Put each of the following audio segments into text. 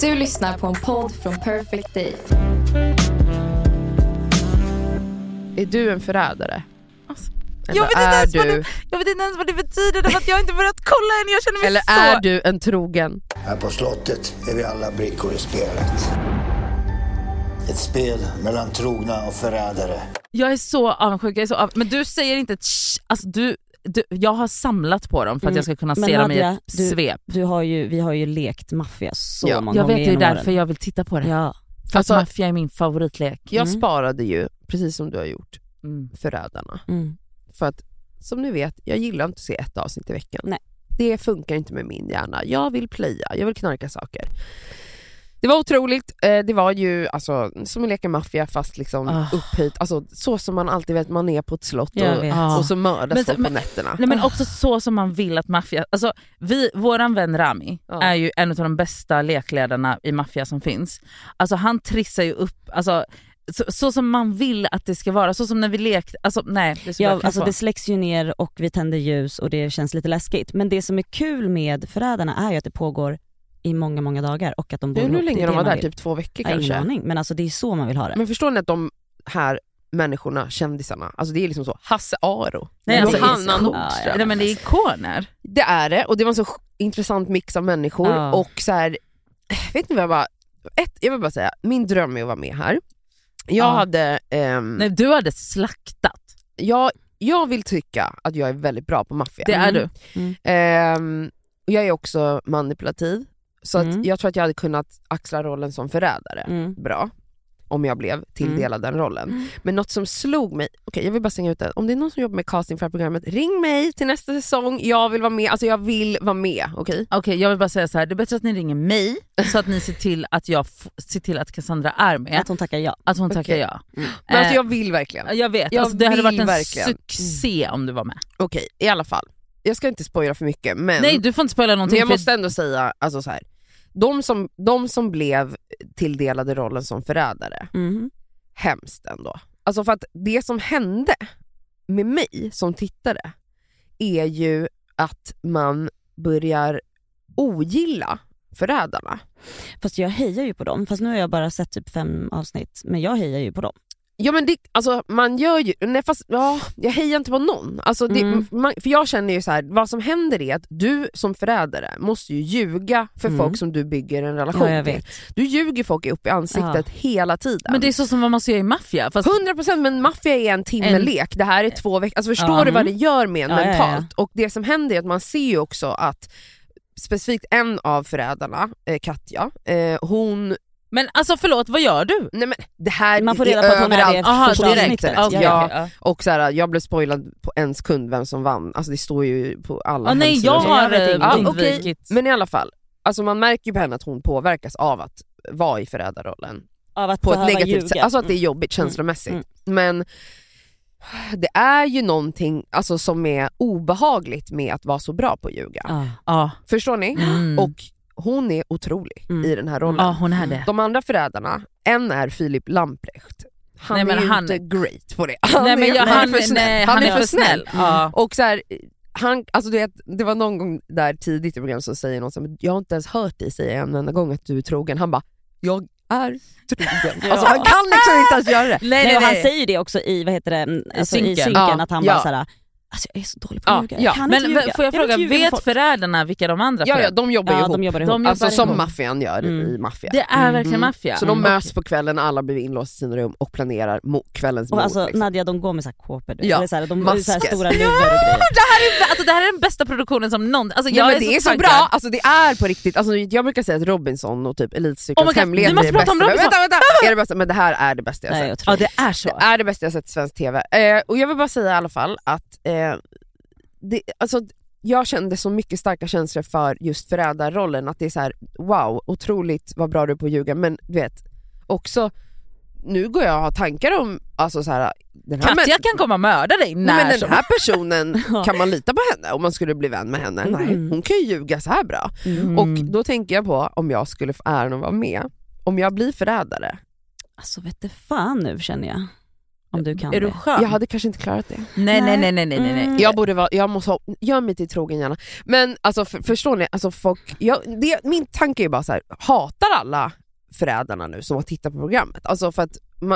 Du lyssnar på en podd från Perfect Day. Är du en förrädare? Alltså, jag vet inte ens vad det betyder, för att jag inte börjat kolla än. Jag känner mig eller så... Eller är du en trogen? Här på slottet är vi alla brickor i spelet. Ett spel mellan trogna och förrädare. Jag är så avundsjuk. Men du säger inte ett... Alltså du, jag har samlat på dem för att jag ska kunna se dem i ett svep. Vi har ju lekt maffia så många gånger. Jag vet ju därför jag vill titta på det. Ja. För alltså, maffia är min favoritlek. Jag sparade ju, precis som du har gjort, Förrädarna. Mm. För att, som ni vet, jag gillar inte att se ett avsnitt i veckan. Nej. Det funkar inte med min hjärna. Jag vill playa, jag vill knarka saker. Det var otroligt. Det var ju alltså, som en leka maffia fast liksom upphöjt. Alltså, så som man alltid vet, man är på ett slott och så mördas de på nätterna. Nej, men också så som man vill att maffia... Alltså, våran vän Rami är ju en av de bästa lekledarna i maffia som finns. Alltså, han trissar ju upp... Alltså, så som man vill att det ska vara. Så som när vi lekte. Alltså, det släcks ju ner och vi tänder ljus och det känns lite läskigt. Men det som är kul med Förrädarna är ju att det pågår i många, många dagar och att de bor ihop. Hur länge de var där? Typ 2 veckor kanske? Ingen aning, men alltså det är så man vill ha det. Men förstår ni att de här människorna, kändisarna, alltså det är liksom så Hasse Aro. Nej, alltså Hanna Nordström. Nej, men det är ikoner. Det är det, och det var en så intressant mix av människor och så här, vet ni vad jag vill bara säga, min dröm är att vara med här. Jag hade... Nej, du hade slaktat. Jag vill tycka att jag är väldigt bra på maffia. Det är du. Jag är också manipulativ. Så att jag tror att jag hade kunnat axla rollen som förrädare bra om jag blev tilldelad den rollen. Men något som slog mig, jag vill bara slänga ut det. Om det är någon som jobbar med casting för det här programmet, ring mig till nästa säsong. Jag vill vara med. Alltså jag vill vara med, okej, jag vill bara säga så här, det är bättre att ni ringer mig så att ni ser till att jag ser till att Cassandra är med. Att hon tackar ja. Men alltså jag vill verkligen. Jag vet. Jag alltså, det hade varit en succé om du var med. Okej, i alla fall. Jag ska inte spoila för mycket, men... Nej, du får inte spoila någonting. Men jag måste ändå säga, alltså så här, de som blev tilldelade rollen som förrädare, hemskt ändå. Alltså för att det som hände med mig som tittare är ju att man börjar ogilla förrädarna. Fast jag hejar ju på dem. Fast nu har jag bara sett typ 5 avsnitt, men jag hejar ju på dem. Ja, men det, alltså man gör ju... Nej, fast jag hejar inte på någon. Alltså, det, för jag känner ju så här, vad som händer är att du som förrädare måste ju ljuga för folk som du bygger en relation till. Du ljuger folk upp i ansiktet hela tiden. Men det är så som vad man ser i maffia. Fast... 100%, men maffia är en timmelek. Det här är 2 veckor. Alltså förstår du vad det gör med en mentalt? Och det som händer är att man ser ju också att specifikt en av förrädarna, Katja, hon... Men alltså förlåt, vad gör du? Nej, men det här, man får reda på att hon är det. Aha, direkt. Och så här, jag blev spoilad på en sekund vem som vann. Alltså det står ju på alla hemsidor. Nej, jag har undvikit. Men i alla fall, alltså man märker ju på henne att hon påverkas av att vara i förrädarrollen. Av att på ett negativt sätt. Alltså att det är jobbigt känslomässigt. Men det är ju någonting alltså, som är obehagligt med att vara så bra på att ljuga. Förstår ni? Och hon är otrolig i den här rollen. Ja, hon är det. De andra förrädarna, en är Filip Lamprecht. Han är inte great på det. Han är för snäll. Och så här, han, alltså det var någon gång där tidigt i programmet som säger någon som, jag har inte ens hört dig säga en enda gång att du är trogen. Han bara, jag är trogen. Alltså han kan liksom inte ens göra det. Nej. Han säger det också i, alltså, synken. I synken att han bara så här, alltså jag är så dålig på att ljuga. Men får jag fråga, vet förrädarna vilka de andra förrädarna? Ja, de jobbar ihop. Alltså som maffian gör i maffia. Det är verkligen maffia. Så de möts på kvällen, alla blir inlåsta i sina rum och planerar kvällens mord. Alltså liksom. Nadia, de går med så här kåpor. Eller så här, de har så här stora luvor och grejer. Det här är den bästa produktionen som någon... Alltså, det är så bra. Alltså det är på riktigt. Alltså, jag brukar säga att Robinson och typ Elitstyrkans hemlighet är det bästa. Vänta. Är det bästa? Men det här är det bästa jag har sett. Ja, det är så. Det är det bästa jag sett i svensk tv. Och jag vill bara säga i alla fall att alltså, jag kände så mycket starka känslor för just förrädarrollen att det är så här, wow, otroligt vad bra du är på att ljuga, men du vet också, nu går jag och har tankar om alltså så här, jag kan komma och mörda dig men den här personen, kan man lita på henne om man skulle bli vän med henne? Nej, hon kan ju ljuga så här bra och då tänker jag på om jag skulle få äran att vara med, om jag blir förrädare. Alltså vet du fan nu känner jag. Om du kan är det. Du skön? Jag hade kanske inte klarat det. Nej. Mm. Jag måste göra mig till trogen gärna. Men alltså förstår ni alltså folk, min tanke är bara så här, hatar alla förrädarna nu som har tittat på programmet. Alltså för att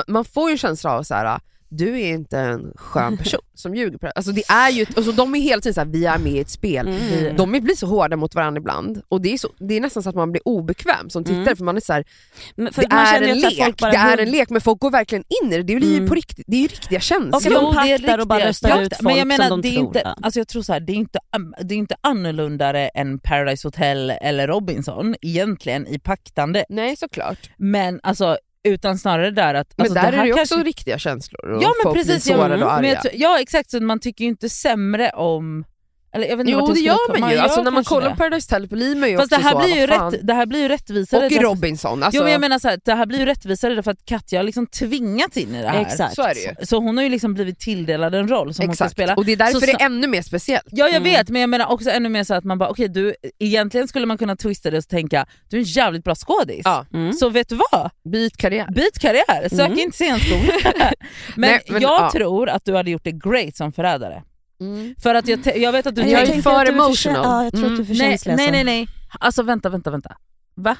man får ju känsla av så här, du är inte en skön person som ljuger på det. Alltså det är ju alltså de är hela tiden så här, vi är med i ett spel. Mm. De blir så hårda mot varandra ibland och det är nästan så att man blir obekväm som tittare för man är så här, det är en lek men folk går verkligen in i det. Det blir ju på riktigt. Det är ju riktiga känslor. Och de paktar och bara röstar ut folk men jag menar som de det är tror, inte alltså jag tror så här, det är inte annorlundare än Paradise Hotel eller Robinson egentligen i paktande. Nej, såklart. Men alltså utan snarare där att... Men alltså, där det här är det också kanske... riktiga känslor. Och ja, men precis. Ja, exakt. Så man tycker ju inte sämre om... Eller, jag vet inte det gör man ju. Alltså, när man kollar på Paradise Hotel blir man ju fast också det här så... det här blir ju rättvisare. Och i Robinson. Alltså... Jo, men jag menar så här, det här blir ju rättvisare därför att Katja har liksom tvingats in i det här. Exakt. Så är det ju. Så hon har ju liksom blivit tilldelad en roll som hon ska spela. Och det är därför så... det är ännu mer speciellt. Ja, jag vet. Men jag menar också ännu mer så att man bara, okej, du... Egentligen skulle man kunna twista det och tänka, du är en jävligt bra skådis. Ja. Mm. Så vet du vad? Byt karriär. Sök inte scenskolan. men jag tror att du hade gjort det great som förrädare. Mm. För att jag vet att du är ju för emotional. Ja, jag tror att du förkänslas. Nej. Alltså vänta. Va?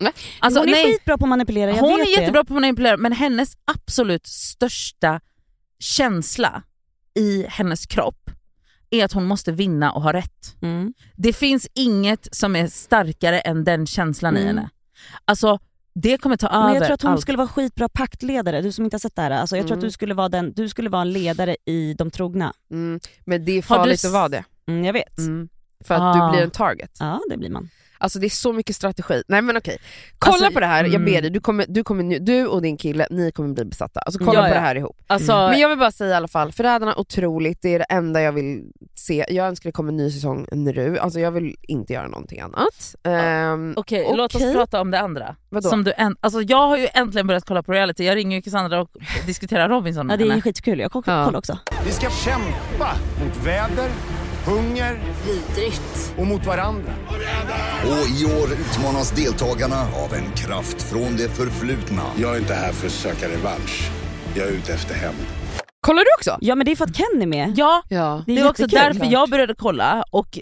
Nej. Alltså, hon är skitbra på att manipulera. Hon är jättebra på att manipulera, men hennes absolut största känsla i hennes kropp är att hon måste vinna och ha rätt. Mm. Det finns inget som är starkare än den känslan i henne. Alltså det kommer ta över. Men jag tror att hon skulle vara skitbra paktledare. Du som inte har sett det här. Alltså jag tror att du skulle vara en ledare i de trogna. Mm. Men det är farligt att vara det. Mm, jag vet. Mm. För att du blir en target. Ja, det blir man. Alltså det är så mycket strategi. Nej men okej. Kolla alltså, på det här. Jag ber dig. Du och din kille, ni kommer bli besatta. Alltså kolla på det här ihop. Alltså, men jag vill bara säga i alla fall, förrädarna otroligt. Det är det enda jag vill se. Jag önskar det kommer en ny säsong nu. Alltså jag vill inte göra någonting annat. Okej, låt oss prata om det andra. Vadå? Som alltså jag har ju äntligen börjat kolla på reality. Jag ringer ju Cassandra och diskuterar Robinson. Ja, det är skitkul. Jag kollar också. Vi ska kämpa mot väder, hunger, vidrigt och mot varandra. Och i år utmanas deltagarna av en kraft från det förflutna. Jag är inte här för att söka revansch. Jag är ute efter hämnd. Kollar du också? Ja, men det är för att Ken är med. Ja. Det är också därför jag började kolla. Och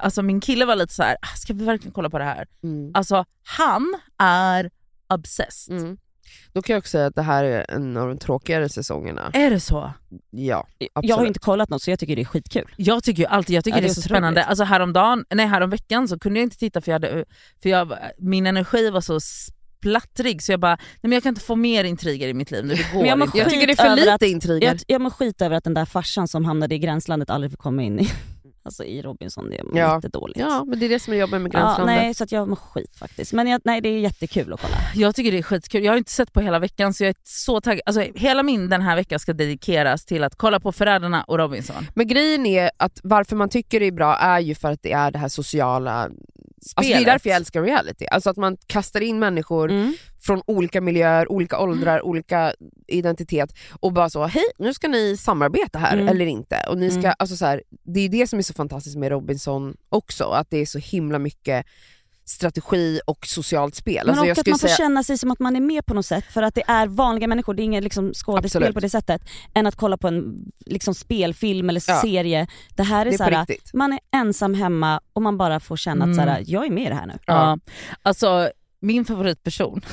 alltså min kille var lite så här: ska vi verkligen kolla på det här? Mm. Alltså han är obsessed. Mm. Då kan jag också säga att det här är en av de tråkigare säsongerna. Är det så? Ja, absolut. Jag har inte kollat något så jag tycker det är skitkul. Jag tycker ju alltid, det är så spännande. Alltså häromveckan så kunde jag inte titta för min energi var så plattrig så jag bara, nej men jag kan inte få mer intriger i mitt liv nu, det går men jag tycker det är för lite intriger. Jag mår skit över att den där farsan som hamnade i gränslandet aldrig får komma in i. Alltså i Robinson, det är jättedåligt. Ja, men det är det som jag jobbar med gränslandet. Ja, nej, så att jag mår skit faktiskt. Men det är jättekul att kolla. Jag tycker det är skitkul. Jag har inte sett på hela veckan så jag är så taggad. Alltså hela den här veckan ska dedikeras till att kolla på Förrädarna och Robinson. Men grejen är att varför man tycker det är bra är ju för att det är det här sociala... Alltså det är därför jag älskar reality. Alltså att man kastar in människor från olika miljöer, olika åldrar, olika identitet och bara så, hej, nu ska ni samarbeta här eller inte. Och ni ska, alltså så här, det är det som är så fantastiskt med Robinson också, att det är så himla mycket strategi och socialt spel. Men alltså jag att man får känna sig som att man är med på något sätt för att det är vanliga människor, det är inget liksom skådespel absolut på det sättet än att kolla på en liksom spelfilm eller serie. Det här är så här, man är ensam hemma och man bara får känna att så här, jag är med i det här nu. Ja. Alltså min favoritperson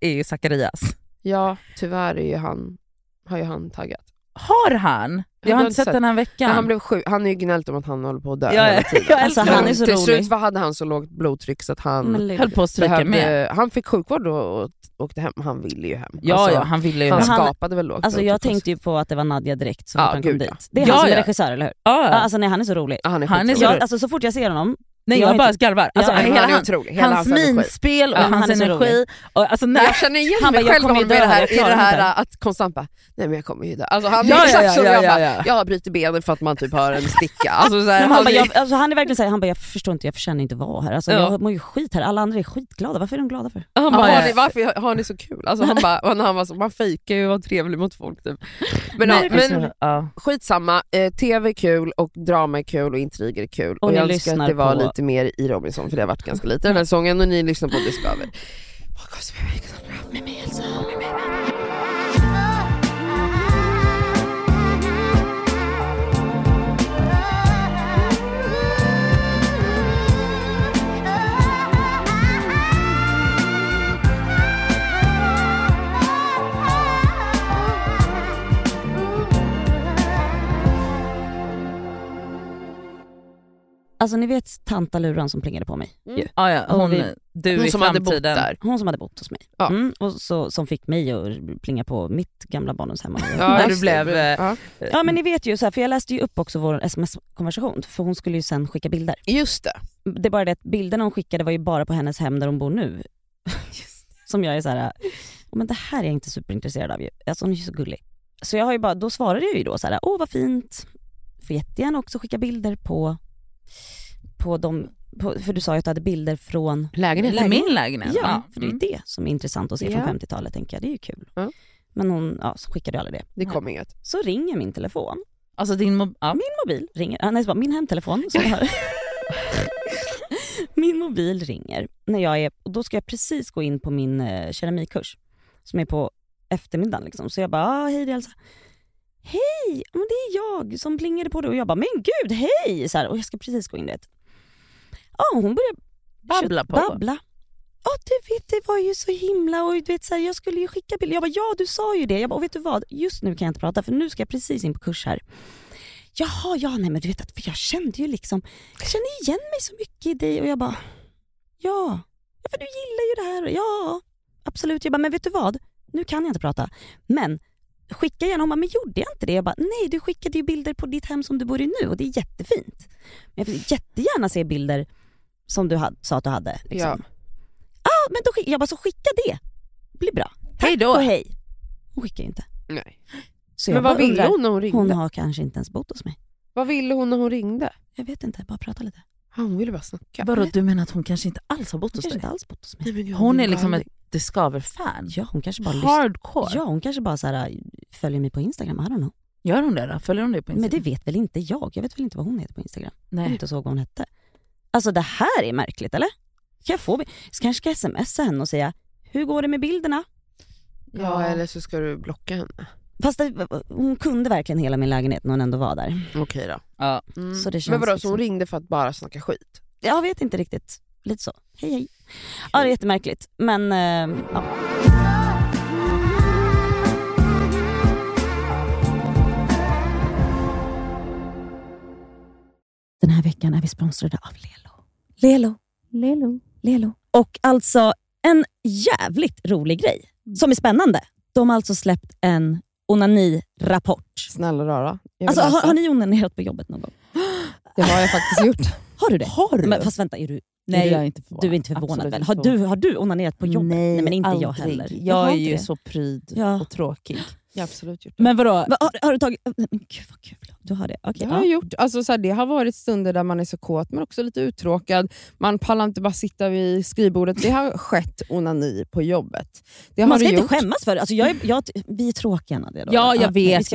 är ju Zacharias. Ja, tyvärr är ju han taggat. Har han? Jag har inte sett den här veckan. Han blev sjuk. Han är ju gnällt om att han håller på att dö hela tiden. Alltså, han är så rolig. Till slut hade han så lågt blodtryck så att han höll på att stryka med. Han fick sjukvård och åkte hem. Han ville ju hem. Han ville ju hem. Han skapade väl lågt. Alltså jag tänkte ju på att det var Nadia direkt som han kom dit. Det är han som är regissör, eller hur? Ja. Alltså nej, han är så rolig. Alltså så fort jag ser honom. Nej, jag bara skarvar. Alltså, han är otrolig. Hans minspel och hans energi. Och, alltså, jag känner igen mig själv om det här, i det här att konstant bara, nej men jag kommer ju dö. Alltså, han är exakt så jag har brutit benen för att man typ har en sticka. Alltså, så här, han är verkligen så här, han bara, jag förstår inte, jag förtjänar inte vara här. Alltså, jag mår ju skit här. Alla andra är skitglada. Varför är de glada för? Han bara, varför har ni så kul? Alltså, han bara, och när han var så, man fejkar ju och var trevlig mot folk. Typ. Men skitsamma. TV är kul och drama är kul och intriger är kul. Och jag önskar att det var lite mer i Robinson för det har varit ganska lite den här sången och ni lyssnar på Discovery. Med mig Elsa. Alltså ni vet tantaluran som plingade på mig. Mm. Ah, ja, hon som hade bott där. Hon som hade bott hos mig. Ja. Mm, och så, som fick mig att plinga på mitt gamla barndomshemma. Ja, du blev... Ja, men ni vet ju så här, för jag läste ju upp också vår sms-konversation. För hon skulle ju sen skicka bilder. Just det. Det är bara det att bilderna hon skickade var ju bara på hennes hem där hon bor nu. Som jag är så här... Men det här är jag inte superintresserad av ju. Alltså hon är ju så gullig. Så jag har ju bara... Då svarade jag ju då så här... Åh, vad fint. Får jättegärna också skicka bilder på dem, för du sa ju att du hade bilder från min lägenhet. Ja, ja, för det är ju det som är intressant att se från 50-talet, tänker jag. Det är ju kul. Mm. Men hon så skickade aldrig det. Det kom inget. Så ringer min telefon. Alltså min mobil ringer. Nej, bara min hemtelefon som hör. Min mobil ringer när jag är, och då ska jag precis gå in på min keramikkurs som är på eftermiddagen liksom. Så jag bara, hej det är Elsa. Hej, men det är jag som plingade på det. Och jag bara, men gud, hej så här, och jag ska precis gå in det. Hon började babbla. Du vet, det var ju så himla. Och du vet, så här, jag skulle ju skicka bilder. Jag bara, ja du sa ju det. Jag bara, vet du vad, just nu kan jag inte prata, för nu ska jag precis in på kurs här. Jaha, ja, nej men du vet att, för jag kände ju liksom, jag kände igen mig så mycket i dig. Och jag bara, ja för du gillar ju det här. Och ja, absolut, jag bara, men vet du vad, nu kan jag inte prata, men skicka igen. Hon bara, men gjorde jag inte det? Jag bara, nej, du skickade ju bilder på ditt hem som du bor i nu. Och det är jättefint. Men jag vill jättegärna se bilder som du sa att du hade liksom. Men då jag bara, så skicka det. Blir bra. Tack, hej då. Och hej. Hon skickar ju inte. Nej. Så men vad ville hon när hon ringde? Hon har kanske inte ens bott hos mig. Vad ville hon när hon ringde? Jag vet inte, bara prata lite. Hon ville bara snacka. Bara, du menar att hon kanske inte alls har bott hos dig? Kanske inte alls bott hos mig. Nej, hon är liksom ett Discover-fan. Ja, hon kanske bara hardcore. Ja, hon kanske bara så här, följer mig på Instagram. I don't know. Gör hon det då? Följer hon dig på Instagram? Men det vet väl inte jag. Jag vet väl inte vad hon heter på Instagram. Nej. Jag vet inte så vad hon hette. Alltså det här är märkligt, eller? Kan jag få... Kanske ska jag smsa henne och säga, hur går det med bilderna? Ja, eller så ska du blocka henne. Fast hon kunde verkligen hela min lägenhet när hon ändå var där. Okej då. Ja. Mm. Så det känns. Men vadå, liksom... så hon ringde för att bara snacka skit? Jag vet inte riktigt. Lite så. Hej. Ja, det är jättemärkligt. Men, ja. Den här veckan är vi sponsrade av Lelo. Och alltså en jävligt rolig grej som är spännande. De har alltså släppt en onani-rapport. Snälla rara. Alltså, har ni onanerat på jobbet någon gång? Det har jag faktiskt gjort. Har du det? Har du? Men, fast vänta, är du... Nej, jag är inte förvånad. Du är inte förvånad väl? Har du onanerat på jobbet? Nej, men inte aldrig. Jag heller. Jag är ju så pryd och tråkig. Jag har absolut gjort det. Men vadå? Har du tagit... Men gud vad kul. Du har det. Okay, jag har gjort. Alltså, så här, det har varit stunder där man är så kåt men också lite uttråkad. Man pallar inte bara sitta vid skrivbordet. Det har skett onani på jobbet. Man ska inte skämmas för det. Alltså, vi är tråkiga Nadia. Då. Ja, jag vet.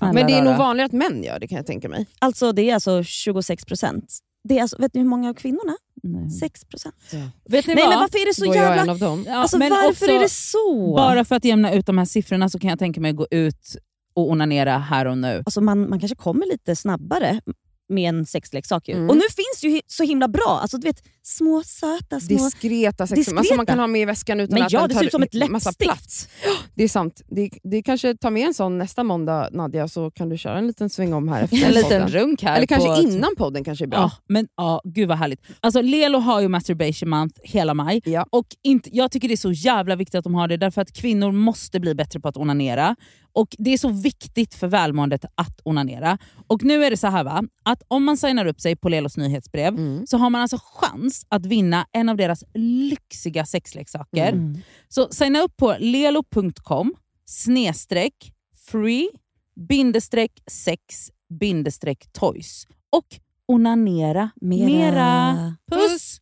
Men det är nog vanligt att män gör det, kan jag tänka mig. Alltså, det är alltså 26%. Det är alltså, vet ni hur många av kvinnorna? Nej. 6%. Ja. Vet ni men varför är det så jävla... Alltså, men varför också, är det så? Bara för att jämna ut de här siffrorna så kan jag tänka mig att gå ut och onanera här och nu. Alltså man kanske kommer lite snabbare med en sexleksak ju. Och nu finns ju så himla bra. Alltså du vet, små söta, små... Diskreta sexleksaker som alltså, man kan ha med i väskan utan men att den tar som ett massa plats. Det är sant. Det kanske tar med en sån nästa måndag, Nadia, så kan du köra en liten sväng om här. Efter en liten runk här. Eller kanske innan podden kanske är bra. Ja, men gud vad härligt. Alltså Lelo har ju Masturbation Month hela maj. Ja. Och jag tycker det är så jävla viktigt att de har det, därför att kvinnor måste bli bättre på att onanera. Och det är så viktigt för välmåendet att onanera. Och nu är det så här va, att om man signar upp sig på Lelos nyhetsbrev så har man alltså chans att vinna en av deras lyxiga sexleksaker. Så signa upp på lelo.com/free-sex-toys och onanera mera. Puss!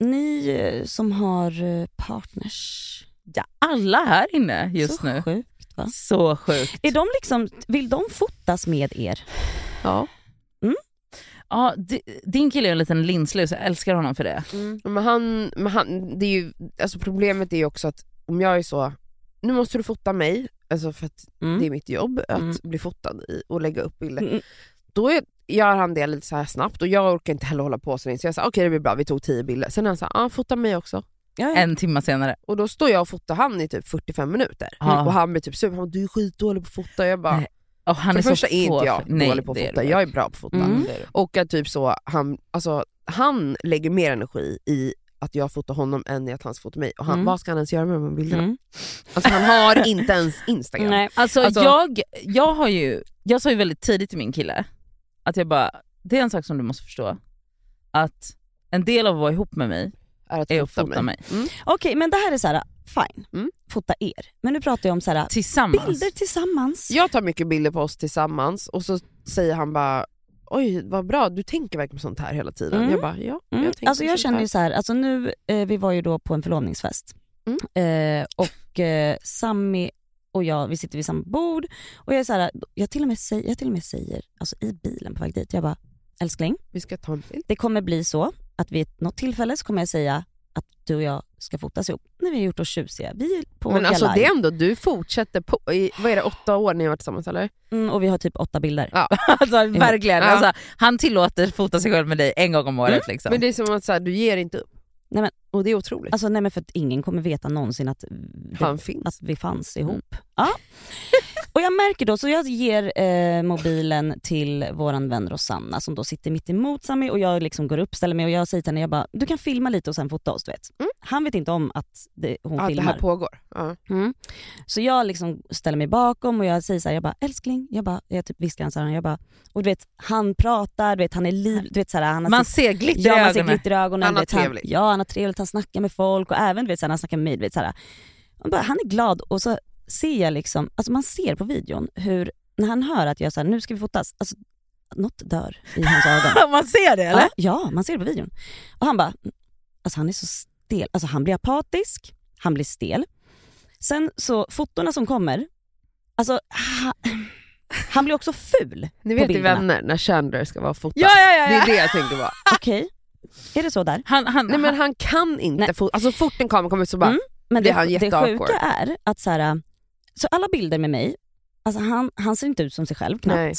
Ni som har partners. Ja, alla här inne just så nu. Så sjukt va? Så sjukt. Är de liksom, vill de fotas med er? Ja. Mm? Ja, din kille är en liten linslös, jag älskar honom för det. Men han det är ju, alltså problemet är ju också att om jag är så, nu måste du fota mig, alltså för att det är mitt jobb att bli fotad i och lägga upp bilder. Då gör han det lite så här snabbt och jag orkar inte heller hålla på så länge. Så jag sa okej, det blir bra, vi tog 10 bilder. Sen han sa, fotar mig också. Jaja. En timme senare. Och då står jag och fotar han i typ 45 minuter. Ah. Och han blir typ sur. Du är skitdålig på att fota. Jag bara... Och han är första så är inte jag dålig på att fota. Jag är bra på att fota. Mm. Och att typ så... Han lägger mer energi i att jag fotar honom än i att han fotar mig. Och han, vad ska han ens göra med de bilderna? Mm. Han har inte ens Instagram. Nej. Jag sa ju väldigt tidigt till min kille att jag bara... Det är en sak som du måste förstå. Att en del av att vara ihop med mig är att fota mig. Mm. Okej, men det här är så här, fine. Mm. Fota er. Men nu pratar jag om så här, tillsammans. Bilder tillsammans. Jag tar mycket bilder på oss tillsammans. Och så säger han bara, oj vad bra, du tänker verkligen på sånt här hela tiden. Mm. Jag bara, ja. Mm. Jag känner ju så här, nu, vi var ju då på en förlovningsfest. Mm. Sammy och jag, vi sitter vid samma bord. Och jag är så här, jag till och med säger i bilen på väg dit, jag bara, älskling, vi ska ta en bild. Det kommer bli så att vid något tillfälle så kommer jag säga att du och jag ska fotas ihop när vi har gjort oss tjusiga. Vi är på galaj. Det är ändå, du fortsätter på, vad är det, 8 år ni har varit tillsammans eller? Mm, och vi har typ 8 bilder. Ja. Verkligen. Ja. Han tillåter fota sig själv med dig en gång om året. Mm. Men det är som att så här, du ger inte upp. Nej, men, och det är otroligt. Nej, men för att ingen kommer veta någonsin att, att vi fanns ihop. Mm. Ja. Och jag märker då, så jag ger mobilen till våran vän Rosanna som då sitter mitt emot Sammy, och jag liksom går upp, ställer mig och jag säger till henne, jag bara, du kan filma lite och sen fota oss, du vet. Mm. Han vet inte om att hon filmar. Det här pågår. Mm. Så jag liksom ställer mig bakom och jag säger så här, jag bara, älskling, jag typ viskar så här, jag bara, och du vet, han pratar, du vet, han är liv, du vet så här, man ser glitter i ögonen. Man ser glitter i ögonen. Han är trevlig. Ja, han är trevlig, han snackar med folk och även, du vet, så här, han snackar med mig, du vet så här. Han är glad, och så ser jag liksom, man ser på videon hur när han hör att jag så här, nu ska vi fotas, något dör i hans ögon. Man ser det, eller? Ja, man ser det på videon. Och han bara, han är så stel, han blir apatisk, han blir stel. Sen så fotorna som kommer, han blir också ful. Ni vet i Vänner när Chandler ska vara fotas. Ja. Det är det jag tänkte vara. Okej. Är det så där? Han kan inte fota. Fort den kommer så bara. Mm, men det sjuka är att så här, så alla bilder med mig, han ser inte ut som sig själv knappt. Nej.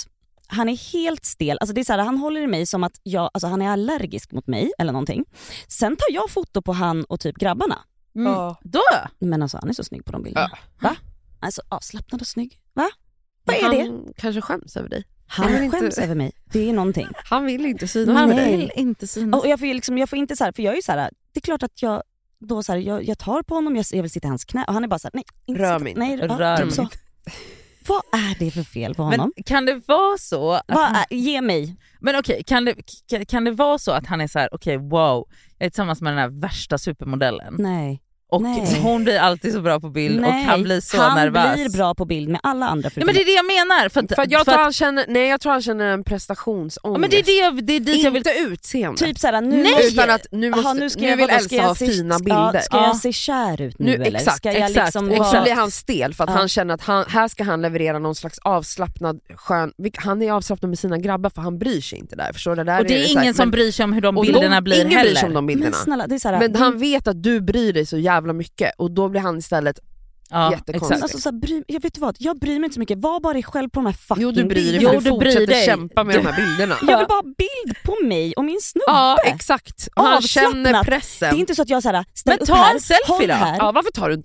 Han är helt stel. Det är så här, han håller i mig som att jag, han är allergisk mot mig eller någonting. Sen tar jag foto på han och typ grabbarna. Mm. Då? Men han är så snygg på de bilderna. Va? Han är så avslappnad och snygg. Va? Vad är det? Han kanske skäms över dig. Han skäms inte över mig. Det är någonting. Han vill inte synas. Och jag får inte så här, för jag är ju så här, det är klart att jag då så här, jag tar på honom, jag vill sitta i hans knä och han är bara så här, nej, inte rör mig. Nej, rör mig. Vad är det för fel på honom? Men kan det vara så att ge mig. Men okej, kan det vara så att han är så här, okej, wow, jag är tillsammans med den här värsta supermodellen. Nej. Och hon blir alltid så bra på bild. Nej, och han blir så nervös. Han blir bra på bild med alla andra. Nej, men det är det jag menar. Jag tror han känner en prestationsångest. Ja, men det är dit jag vill ta ut sen. Typ såhär, nu vill Elsa ha fina bilder. Ska jag se kär ut nu eller? Exakt, ska jag liksom vara... blir han stel för att han känner att här ska han leverera någon slags avslappnad skön. Han är avslappnad med sina grabbar för han bryr sig inte där. Förstår du? Och det är ingen som bryr sig om hur de bilderna blir heller. Men han vet att du bryr dig så jävla mycket och då blir han istället jättekonstig. Jag vet vad, jag bryr mig inte så mycket. Var bara dig själv på de här fucking bilderna. Du fortsätter kämpa med de här bilderna. Jag vill bara ha bild på mig och min snubbe. Ja, exakt. Han känner pressen. Det är inte så att jag såhär, ställ upp här, håll här. Ja, varför tar du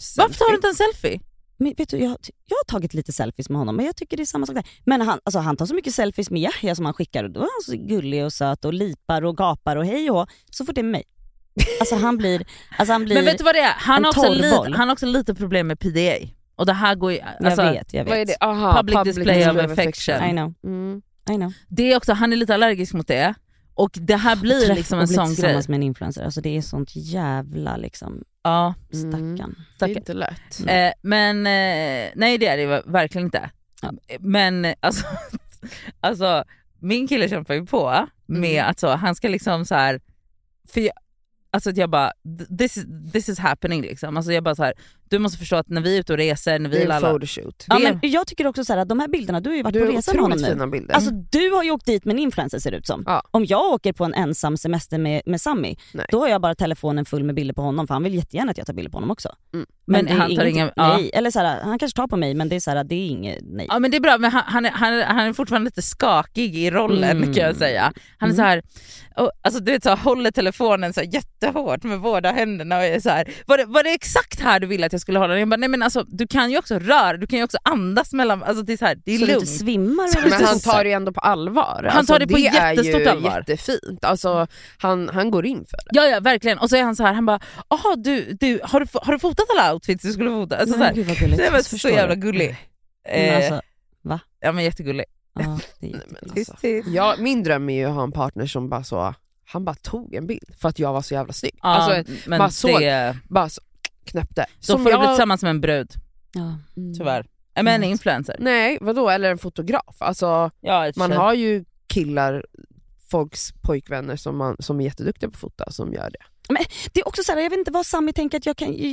inte en selfie? Men vet du, jag har tagit lite selfies med honom, men jag tycker det är samma sak där. Men han tar så mycket selfies med Yahya som han skickar, och då är han så gullig och söt och lipar och gapar och hej och så får det med mig. Han blir. Men vet du vad det är? Han har också lite problem med PDA. Och det här går ju jag vet. Vad är det? Aha, public display of affection. I know. Det är också, han är lite allergisk mot det. Och det här blir liksom en sån grej med en influencer. Det är sånt jävla liksom. Ja, stackarn. Inte lätt. Nej, det är det verkligen inte. Ja. Men min kille kämpar ju på med att han ska liksom så här, för jag bara, this is happening liksom. Jag bara så här, Du måste förstå att när vi är ute och reser, när vi photoshoot. Ja, men jag tycker också så här att de här bilderna, du har ju varit på resan någon nu. Alltså du har ju åkt dit med en influencer ser det ut som. Ja. Om jag åker på en ensam semester med Sammy, nej, då har jag bara telefonen full med bilder på honom för han vill jättegärna att jag tar bilder på honom också. Mm. Men han tar inga, nej, eller så här, han kanske tar på mig men det är så här, det är inget nej. Ja men det är bra, men han är fortfarande lite skakig i rollen kan jag säga. Han är så här och, alltså du vet så här, håller telefonen så här, jättehårt med båda händerna och är så här, var det exakt här du ville att jag skulle hålla den? Jag bara, nej men alltså du kan ju också röra, du kan ju också andas mellan, alltså det är så här, det är så lugnt. Du inte svimmar så, men han tar det ändå på allvar. Han alltså, tar det på jättestort allvar. Det är ju jättefint. Alltså han går in för det. Ja verkligen. Och så är han så här, han bara, "Aha, du har du fotat alla outfits du skulle fota?" Alltså, nej, så här. Gud, det var så jävla gullig. Alltså, va? Ja men jättegullig. Ja, nej, men alltså. Ja, min dröm är ju att ha en partner som bara så, han bara tog en bild för att jag var så jävla snygg. Ja, alltså men bara så det... bara så, knäppte. Så som får jag... du bli tillsammans med en brud. Ja. Tyvärr. Men en influencer. Nej, vadå? Eller en fotograf. Alltså, ja, man har ju killar, folks pojkvänner som är jätteduktiga på att fota som gör det. Men det är också så här, jag vet inte vad Sammy tänker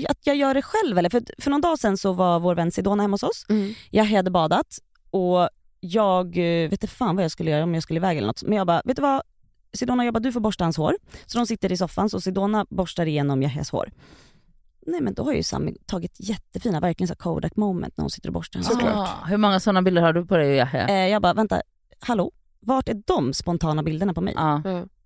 att jag gör det själv. Eller? För någon dag sedan så var vår vän Sidona hemma hos oss. Mm. Jag hade badat och jag vet inte fan vad jag skulle göra om jag skulle iväg eller något. Men jag bara, vet du vad? Sidona, jag bara, du får borsta hans hår. Så de sitter i soffan så Sidona borstar igenom Jahias hår. Nej men då har ju Sammy tagit jättefina, verkligen så Kodak moment när hon sitter och borstar. Hur många sådana bilder har du på dig, Jahja? Jag bara, vänta, hallå? Vart är de spontana bilderna på mig?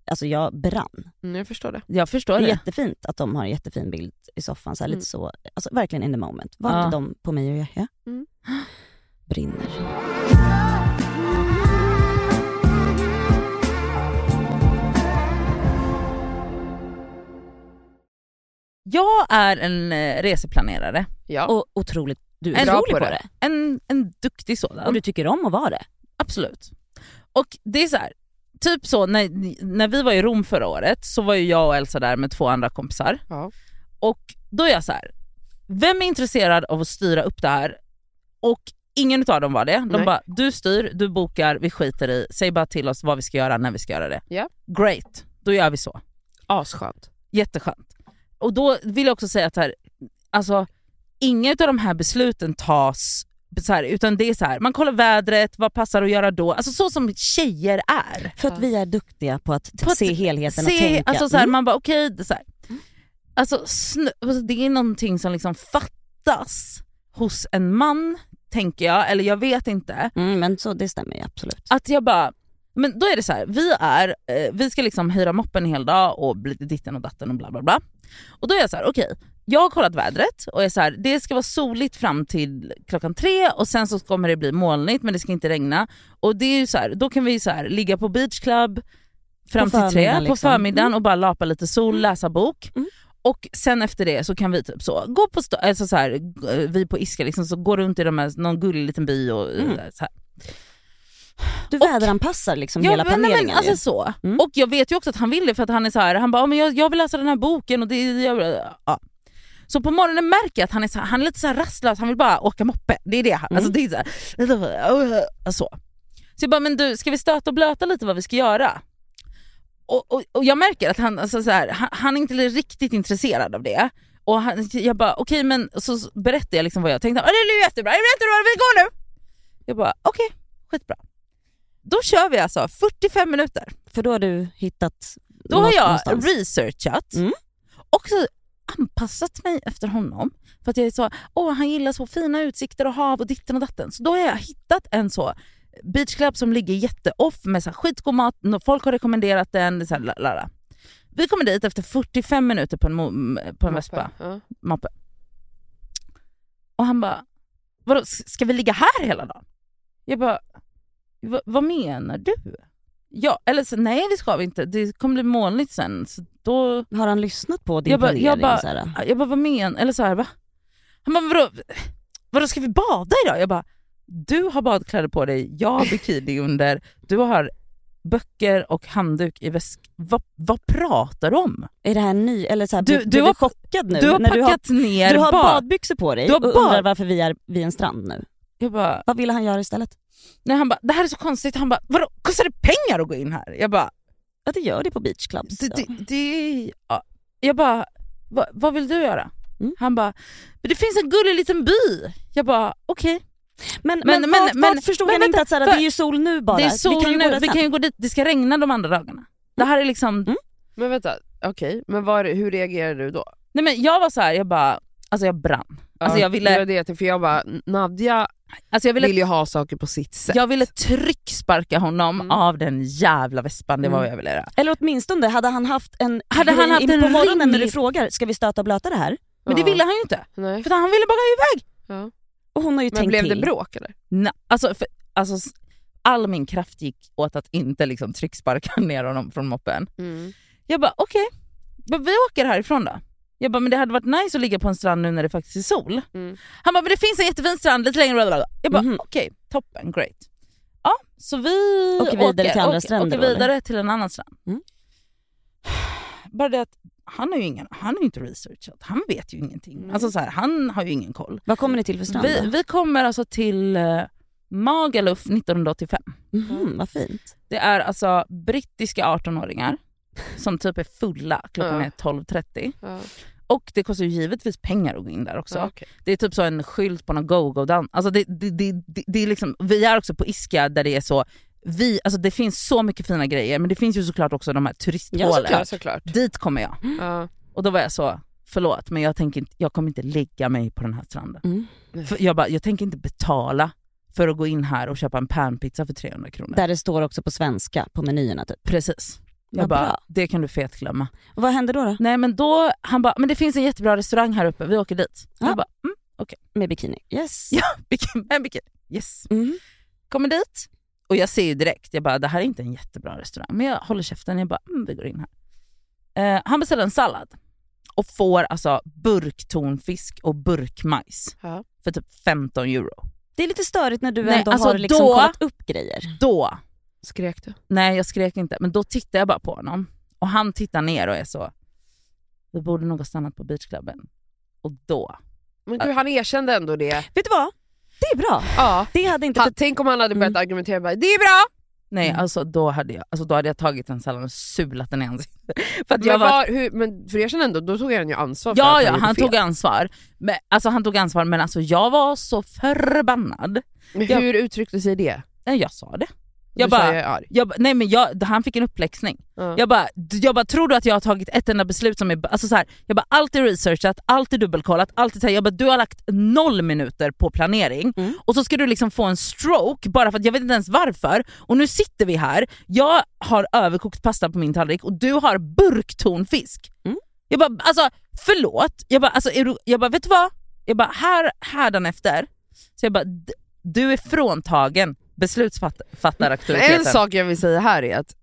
Alltså jag brann. Jag förstår det. Det är jättefint att de har en jättefin bild i soffan. Så här, lite så, alltså verkligen in the moment. Vart är de på mig och Jahja? Brinner. Jag är en reseplanerare. Ja. Och otroligt, du är en rolig på det. En duktig sådan. Och du tycker om att vara det. Absolut. Och det är så här, typ så när vi var i Rom förra året så var ju jag och Elsa där med två andra kompisar. Ja. Och då är jag så här, vem är intresserad av att styra upp det här? Och ingen av dem var det. De bara, du styr, du bokar, vi skiter i. Säg bara till oss vad vi ska göra när vi ska göra det. Ja. Great, då gör vi så. Asskönt. Jätteskönt. Och då vill jag också säga att här, alltså, inga av de här besluten tas så här, utan det är så här, man kollar vädret, vad passar att göra då, alltså så som tjejer är. För att vi är duktiga på att se helheten och tänka. Alltså så här, man bara okej, så här. Alltså, det är någonting som liksom fattas hos en man, tänker jag, eller jag vet inte. Men så det stämmer ju absolut. Att jag bara, men då är det så här, vi ska liksom hyra moppen en hel dag och bli ditten och datten och bla bla bla. Och då är jag så här, okej, jag har kollat vädret och är så här, det ska vara soligt fram till 3:00 och sen så kommer det bli molnigt men det ska inte regna. Och det är ju så här, då kan vi så här ligga på beach club fram till 3 liksom, på förmiddagen och bara lapa lite sol, läsa bok. Och sen efter det så kan vi typ så gå på alltså så här, vi på Iska liksom, så går runt i de här, någon gullig liten by och så här. Du väderanpassar liksom hela planeringen. Men, alltså så. Och jag vet ju också att han vill det för att han är så här, han bara, men jag vill läsa den här boken och det Så på morgonen märker jag att han är så här, han är lite så här rastlös, han vill bara åka moppe. Det är det han. Alltså det är så jag bara, men du, ska vi stöta och blöta lite vad vi ska göra? Och jag märker att han, alltså så här, han är inte riktigt intresserad av det. Och jag bara okej, men så berättar jag liksom vad jag tänkte. Det är jättebra. Jag berättar vad vi går nu. Jag bara okej, skitbra. Då kör vi alltså 45 minuter. För då har du hittat. Då har jag researchat. Och så anpassat mig efter honom. För att jag är så, han gillar så fina utsikter och hav och ditten och datten. Så då har jag hittat en så beach club som ligger jätteoff med så här skitgod mat. Folk har rekommenderat den. Så här, vi kommer dit efter 45 minuter på en vespa. Moppe. Och han bara, vadå, ska vi ligga här hela dagen? Jag bara, vad menar du? Ja, eller så, nej det ska vi inte. Det kommer bli molnigt sen. Så då har han lyssnat på din planering. Jag bara vad menar, eller så här va? Han bara, vadå ska vi bada idag? Jag bara, du har badkläder på dig, jag har bikini under, du har böcker och handduk i väsk. Vad pratar du om? Är det här ny eller så här, du är chockad nu? Du har när packat du har, ner. Du har badbyxor på dig. Du har undrar varför vi är vid en strand nu. Jag bara, vad ville han göra istället? Nej, han bara, det här är så konstigt. Han bara, vadå, kostar det pengar att gå in här? Jag bara, ja det gör det på beach clubs. Jag bara, vad vill du göra? Han bara, men det finns en gullig liten by. Jag bara, okej. Okay. Men förstod han inte att såhär, det är ju sol nu bara. Det är sol nu, vi kan ju gå dit. Det ska regna de andra dagarna. Det här är liksom... Men vänta, okej. Men hur reagerade du då? Nej, men jag var så här, jag bara... Alltså jag brann. Alltså jag ville... Det, för jag bara, Nadia... Alltså jag ville ju ha saker på sitt sätt. Jag ville trycksparka honom av den jävla vespan. Det var vad jag ville göra. Eller åtminstone hade han haft en på morgonen när du frågar, ska vi stöta och blöta det här? Men det ville han ju inte. Nej. För han ville bara iväg. Ja. Och hon har ju tänkt blev till. Det bråk eller? Nej, alltså all min kraft gick åt att inte liksom trycksparka ner honom från moppen. Jag bara okej. Vi åker härifrån då. Jag bara, men det hade varit nice att ligga på en strand nu när det faktiskt är sol. Han bara, men det finns en jättefin strand lite längre. Blablabla. Jag bara, okej, toppen, great. Ja, så vi åker vidare till en annan strand. Bara det att han har ju inte researchat. Han vet ju ingenting. Alltså så här, han har ju ingen koll. Vad kommer ni till för strand? Vi kommer alltså till Magaluf 1985. Vad fint. Det är alltså brittiska 18-åringar. Som typ är fulla. Klockan är 12:30. Och det kostar ju givetvis pengar att gå in där också. Det är typ så en skylt på någon go-go-down. Alltså det är liksom, vi är också på Iska där det är så alltså det finns så mycket fina grejer. Men det finns ju såklart också de här turisthålen. Såklart. Dit kommer jag. Och då var jag så, förlåt, men jag kommer inte lägga mig på den här stranden. För jag tänker inte betala för att gå in här och köpa en panpizza för 300 kronor. Där det står också på svenska på menyerna typ. Precis. Jag bara, det kan du fetglömma. Och vad hände då? Nej, men då, han bara, men det finns en jättebra restaurang här uppe, vi åker dit. Jag bara, okej. Med bikini, yes. Ja, med bikini, yes. Kommer dit, och jag ser ju direkt, jag bara, det här är inte en jättebra restaurang. Men jag håller käften, jag bara, vi går in här. Han beställer en sallad. Och får alltså burktonfisk och burkmajs. För typ 15 euro. Det är lite störigt när du ändå alltså har liksom kollat upp grejer. Då... Skrek du? Nej, jag skrek inte. Men då tittade jag bara på honom. Och han tittar ner och är så, vi borde nog ha stannat på beachklubben. Och då... Men gud, han erkände ändå det. Vet du vad? Det är bra. Ja. Det hade inte... Tänk om han hade börjat argumentera. Bara, det är bra! Nej, alltså då hade jag tagit en sallad och sulat den i ansiktet. För att för jag känner ändå, då tog han ju ansvar. För att han tog ansvar. Men, alltså han tog ansvar, men alltså jag var så förbannad. Men hur uttryckte sig det? Jag sa det. Han fick en uppläxning. Jag bara, tror du att jag har tagit ett enda beslut som är, alltså så här, jag bara, alltid researchat, alltid dubbelkollat, alltid så här, jag bara, du har lagt 0 minuter på planering och så ska du liksom få en stroke bara för att jag vet inte ens varför, och nu sitter vi här, jag har överkokt pasta på min tallrik och du har burktonfisk. Jag bara, alltså förlåt, jag bara, alltså, jag bara, vet du vad? Jag bara, härdanefter så jag bara, du är fråntagen beslutsfattaraktiviteten. En sak jag vill säga här är att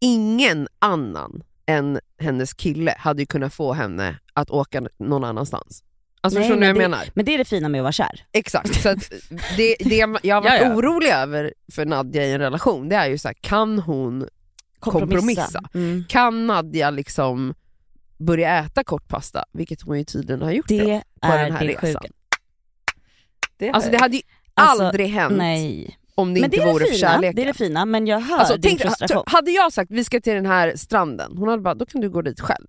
ingen annan än hennes kille hade ju kunnat få henne att åka någon annanstans. Alltså, nej, men jag menar. Men det är det fina med att vara kär. Exakt. Så att jag har varit orolig över för Nadia i en relation. Det är ju så här, kan hon kompromissa? Kan Nadia liksom börja äta kortpasta? Vilket hon ju tydligen har gjort det på den här resan. Alltså det hade ju aldrig hänt. Nej. Om det men inte det vore för kärleken. Det är det fina, men jag hör alltså, din frustration. Hade jag sagt, vi ska till den här stranden, hon hade bara, då kan du gå dit själv.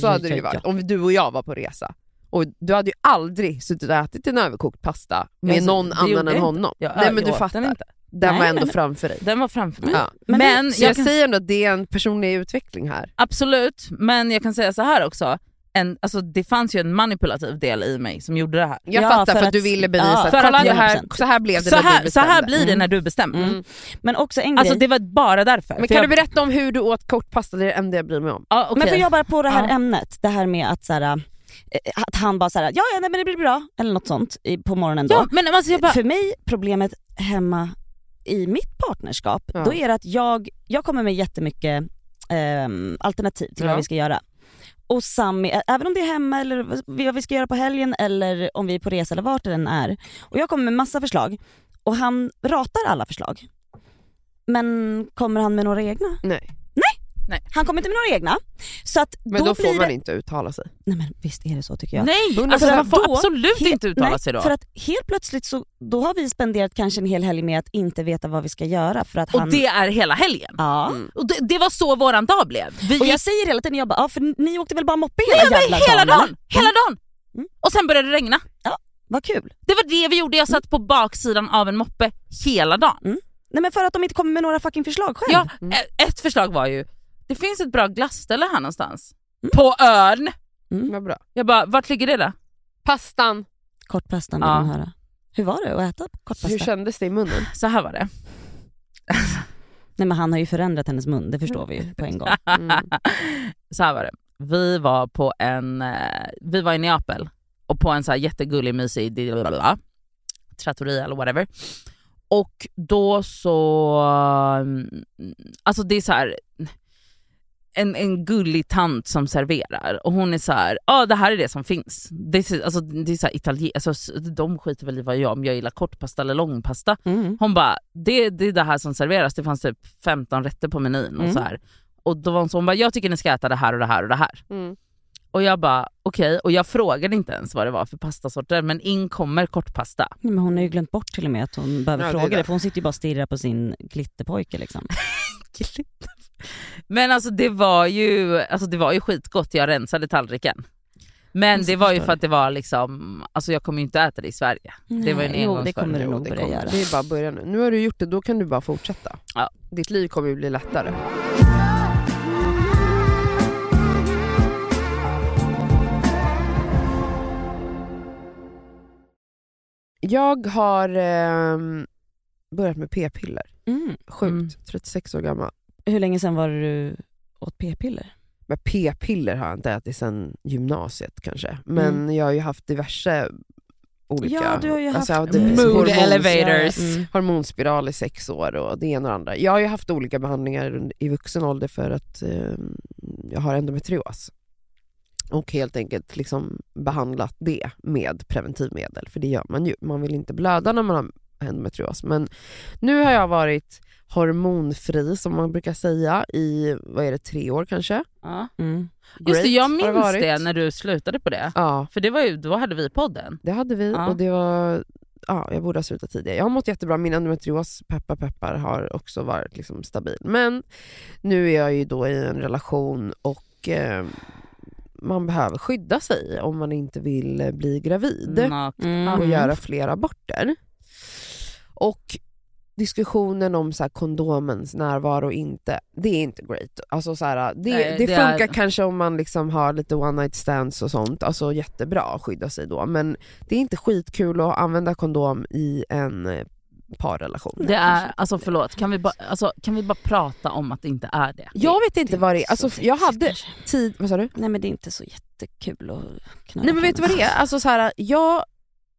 Så hade det ju varit, om du och jag var på resa. Och du hade ju aldrig suttit och ätit en överkokt pasta med någon annan än honom. Nej, men du fattar inte. Den var ändå framför dig. Den var framför mig. Ja. Men jag säger ändå att det är en personlig utveckling här. Absolut, men jag kan säga så här också. Alltså det fanns ju en manipulativ del i mig som gjorde det här. Jag fattar för att du ville bevisa så här blev det när du bestämde. Så här blir det när du bestämmer. Men också en grej. Alltså det var bara därför. Men kan du berätta om hur du åt kortpasta? Det är det jag bryr mig om. Men för jag bara på det här ämnet. Det här med att så här, att han bara så här, nej, men det blir bra. Eller något sånt på morgonen då. Ja, men alltså jag bara... För mig problemet hemma i mitt partnerskap. Då är det att jag kommer med jättemycket alternativ till vad vi ska göra. Och Sammy, även om det är hemma eller vad vi ska göra på helgen eller om vi är på resa eller vart det än är. Och jag kommer med massa förslag och han ratar alla förslag. Men kommer han med några egna? Nej. Han kommer inte med några egna. Så att men då får man inte uttala sig. Nej, men visst är det så tycker jag. Nej, alltså, man får absolut inte uttala sig då. För att helt plötsligt så då har vi spenderat kanske en hel helg med att inte veta vad vi ska göra för att och det är hela helgen. Ja. Och det var så våran dag blev. Och jag säger hela tiden, jag bara, för ni åkte väl bara moppe hela dagen? Hela dagen. Och sen började det regna. Ja, vad kul. Det var det vi gjorde. Jag satt på baksidan av en moppe hela dagen. Nej, men för att de inte kommer med några fucking förslag själv. Ja, ett förslag var ju, det finns ett bra glassställe här någonstans. På Örn. Vad bra. Jag bara, vart ligger det där? Pastan. Kortpastan vill man höra. Hur var det att äta kortpasta? Hur kändes det i munnen? Så här var det. Nej, men han har ju förändrat hennes mun, det förstår vi ju på en gång. Så här var det. Vi var på en i Neapel och på en så här jättegullig mysig trattoria eller whatever. Och då så alltså det är så här en gullig tant som serverar och hon är så här, det här är det som finns. Det är, alltså det är så här alltså, de skiter väl i vad jag om jag gillar kortpasta eller långpasta. Hon bara det är det här som serveras. Det fanns typ 15 rätter på menyn och så här. Och då var hon så, hon bara, jag tycker ni ska äta det här och det här och det här. Och jag bara, okej. Och jag frågade inte ens vad det var för pastasorter. Men in kommer kortpasta. Men hon har ju glömt bort till och med att hon behöver fråga det. För hon sitter ju bara och stirrar på sin glitterpojke liksom. Men alltså det var ju skitgott. Jag rensade tallriken. Men det var ju för att det var liksom, alltså jag kommer ju inte äta det i Sverige. Nej, det var ju en engångsföring. Det kommer du nog börja göra. Det är bara att börja nu. Nu har du gjort det, då kan du bara fortsätta. Ja. Ditt liv kommer ju bli lättare. Jag har börjat med p-piller. Sjukt, 36 år gammal. Hur länge sedan var du åt p-piller? Men p-piller har jag inte ätit sedan gymnasiet kanske. Men jag har ju haft diverse olika... Ja, du har ju haft mood elevators. Hormonspiral i 6 år och det ena och andra. Jag har ju haft olika behandlingar i vuxen ålder för att jag har endometrios. Och helt enkelt liksom behandlat det med preventivmedel. För det gör man ju. Man vill inte blöda när man har endometrios. Men nu har jag varit hormonfri som man brukar säga i, 3 år kanske. Ja. Just det, jag minns det när du slutade på det. Ja. För det var ju, då hade vi podden. Det hade vi och det var... Ja, jag borde ha slutat tidigare. Jag har mått jättebra. Min endometrios, peppar, har också varit liksom stabil. Men nu är jag ju då i en relation och... man behöver skydda sig om man inte vill bli gravid och göra flera aborter. Och diskussionen om så här kondomens närvaro inte, det är inte great. Alltså så här, det funkar kanske om man liksom har lite one night stands och sånt. Alltså jättebra att skydda sig då. Men det är inte skitkul att använda kondom i en parrelation. Det är, alltså förlåt, kan vi bara prata om att det inte är det? Jag vet inte vad det är. Alltså jag hade tid, vad sa du? Nej, men det är inte så jättekul att knalla. Nej, men vet du vad det är? Alltså så här, jag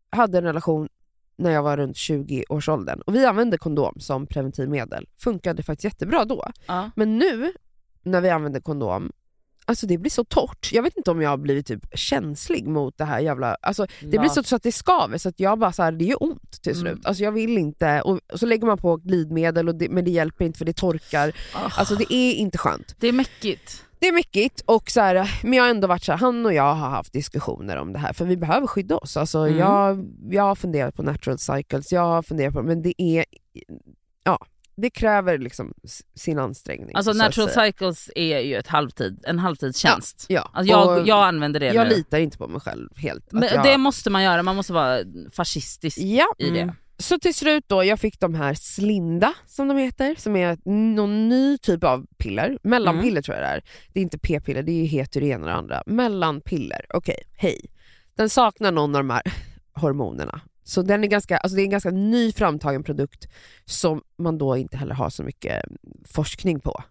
hade en relation när jag var runt 20 års åldern och vi använde kondom som preventivmedel. Funkade faktiskt jättebra då. Ja. Men nu när vi använder kondom, alltså det blir så torrt. Jag vet inte om jag har blivit typ känslig mot det här jävla... Alltså det blir så att det skaver. Så att jag bara så här, det gör ont till slut. Alltså jag vill inte... Och så lägger man på glidmedel, men det hjälper inte för det torkar. Alltså det är inte skönt. Det är mäckigt. Det är mäckigt. Och så här, men jag har ändå varit så här, han och jag har haft diskussioner om det här. För vi behöver skydda oss. Alltså jag har funderat på natural cycles. Jag har funderat på... Men det är... Ja. Det kräver liksom sin ansträngning. Alltså natural cycles är ju en halvtidstjänst. Ja. Alltså jag använder det. Jag litar inte på mig själv helt. Men det måste man göra, man måste vara fascistisk i det. Så till slut då, jag fick de här slinda som de heter, som är någon ny typ av piller. Mellanpiller tror jag det är. Det är inte p-piller, det är ju heter det ena och det andra. Mellanpiller, okej, hej. Den saknar någon av de här hormonerna. Så den är ganska, alltså det är en ganska ny framtagen produkt som man då inte heller har så mycket forskning på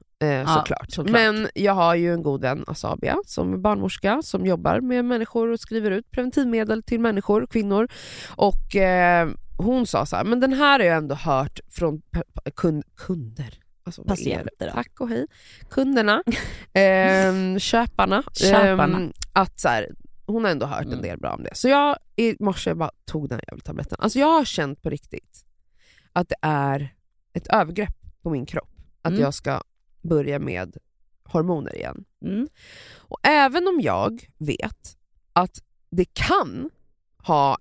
såklart. Men jag har ju en god vän, Asabia, som är barnmorska som jobbar med människor och skriver ut preventivmedel till människor, kvinnor. Och hon sa så här, men den här har jag ändå hört från kunder. Alltså, patienter. Tack och hej. Kunderna, köparna. Att så här, hon har ändå hört en del bra om det. Så jag i morse bara tog den här jävla tabletten. Alltså jag har känt på riktigt att det är ett övergrepp på min kropp. Att jag ska börja med hormoner igen. Och även om jag vet att det kan ha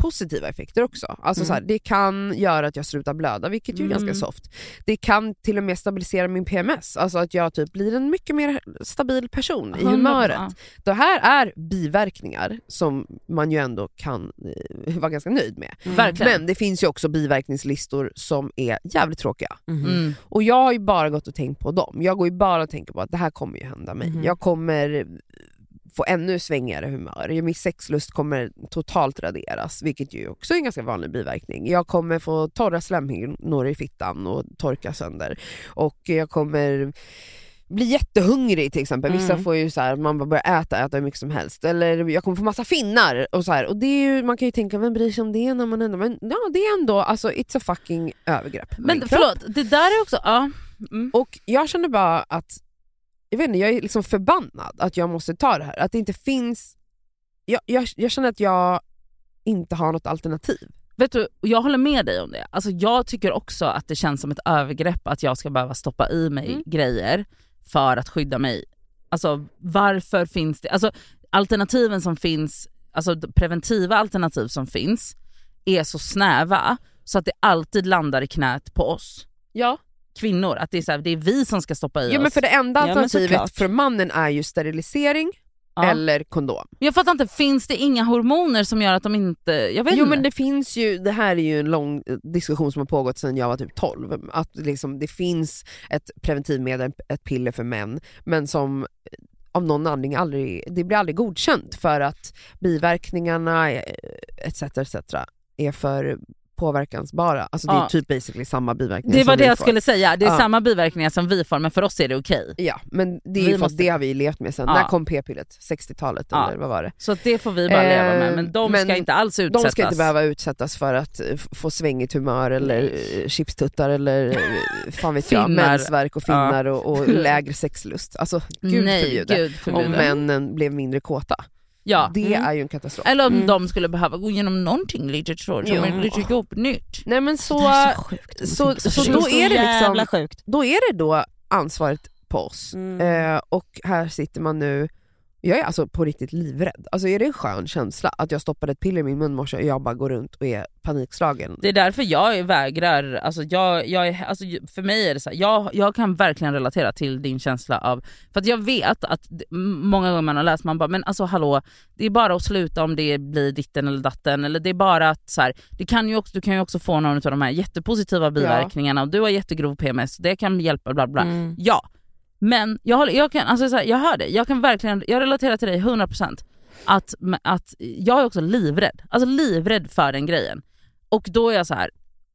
positiva effekter också. Alltså så här, det kan göra att jag slutar blöda, vilket ju är ganska soft. Det kan till och med stabilisera min PMS, alltså att jag typ blir en mycket mer stabil person i humöret. Det här är biverkningar som man ju ändå kan vara ganska nöjd med. Men det finns ju också biverkningslistor som är jävligt tråkiga. Och jag har ju bara gått och tänkt på dem. Jag går ju bara och tänker på att det här kommer ju hända mig. Jag kommer få ännu svängigare humör. Min sexlust kommer totalt raderas, vilket ju också är en ganska vanlig biverkning. Jag kommer få torra slemhinnor i fittan och torka sönder. Och jag kommer bli jättehungrig till exempel. Vissa får ju så här, man bara börjar äta hur mycket som helst. Eller jag kommer få massa finnar och så här. Och det är ju, man kan ju tänka, vem bryr sig om det när man ändå, men ja, det är ändå, alltså it's a fucking övergrepp. Men förlåt, det där är också, ja. Och jag känner bara att jag vet inte, jag är liksom förbannad att jag måste ta det här. Att det inte finns, jag känner att jag inte har något alternativ. Vet du, jag håller med dig om det. Alltså jag tycker också att det känns som ett övergrepp att jag ska behöva stoppa i mig grejer för att skydda mig. Alltså varför finns det, alltså alternativen som finns, alltså preventiva alternativ som finns är så snäva så att det alltid landar i knät på oss. Ja. Kvinnor, att det är, så här, det är vi som ska stoppa i oss. Ja, men för det enda alternativet för mannen är ju sterilisering eller kondom. Jag fattar inte, finns det inga hormoner som gör att de inte, jag vet inte. Jo, men det finns ju, det här är ju en lång diskussion som har pågått sedan jag var typ 12, att liksom, det finns ett preventivmedel, ett piller för män, men som av någon anledning aldrig, det blir aldrig godkänt för att biverkningarna etc. är för påverkansbara. Alltså det är typ basically samma biverkningar. Det var det jag skulle säga. Det är samma biverkningar som vi får, men för oss är det okej. Ja, men det är ju för att det har vi levt med sen. När kom p-pillet? 60-talet eller vad var det? Så det får vi bara leva med. Men de ska inte alls utsättas. De ska inte behöva utsättas för att få svängigt humör eller chipstuttar eller fan vet jag, mensvärk och finnar och lägre sexlust. Alltså gud förbjuder. Om männen blev mindre kåta. Ja. Det är ju en katastrof. Eller om de skulle behöva gå igenom någonting lite tror jag, som är lite jobbnytt. Nej, men så då är det liksom sjukt. Då är det då ansvaret på oss. Och här sitter man nu. Jag är alltså på riktigt livrädd. Alltså är det en skön känsla att jag stoppade ett piller i min munmorse och jag bara går runt och är panikslagen. Det är därför jag vägrar. Alltså jag alltså för mig är det så här, jag kan verkligen relatera till din känsla av, för att jag vet att många gånger man har läst, man bara, men alltså hallå, det är bara att sluta om det blir ditten eller datten, eller det är bara att så här, det kan ju också, du kan ju också få någon av de här jättepositiva biverkningarna och du har jättegrov PMS, det kan hjälpa bla bla. Ja. Men jag kan, alltså så här, jag hör det. Jag kan verkligen, jag relaterar till dig 100% att jag är också livrädd. Alltså livrädd för den grejen. Och då är jag så här,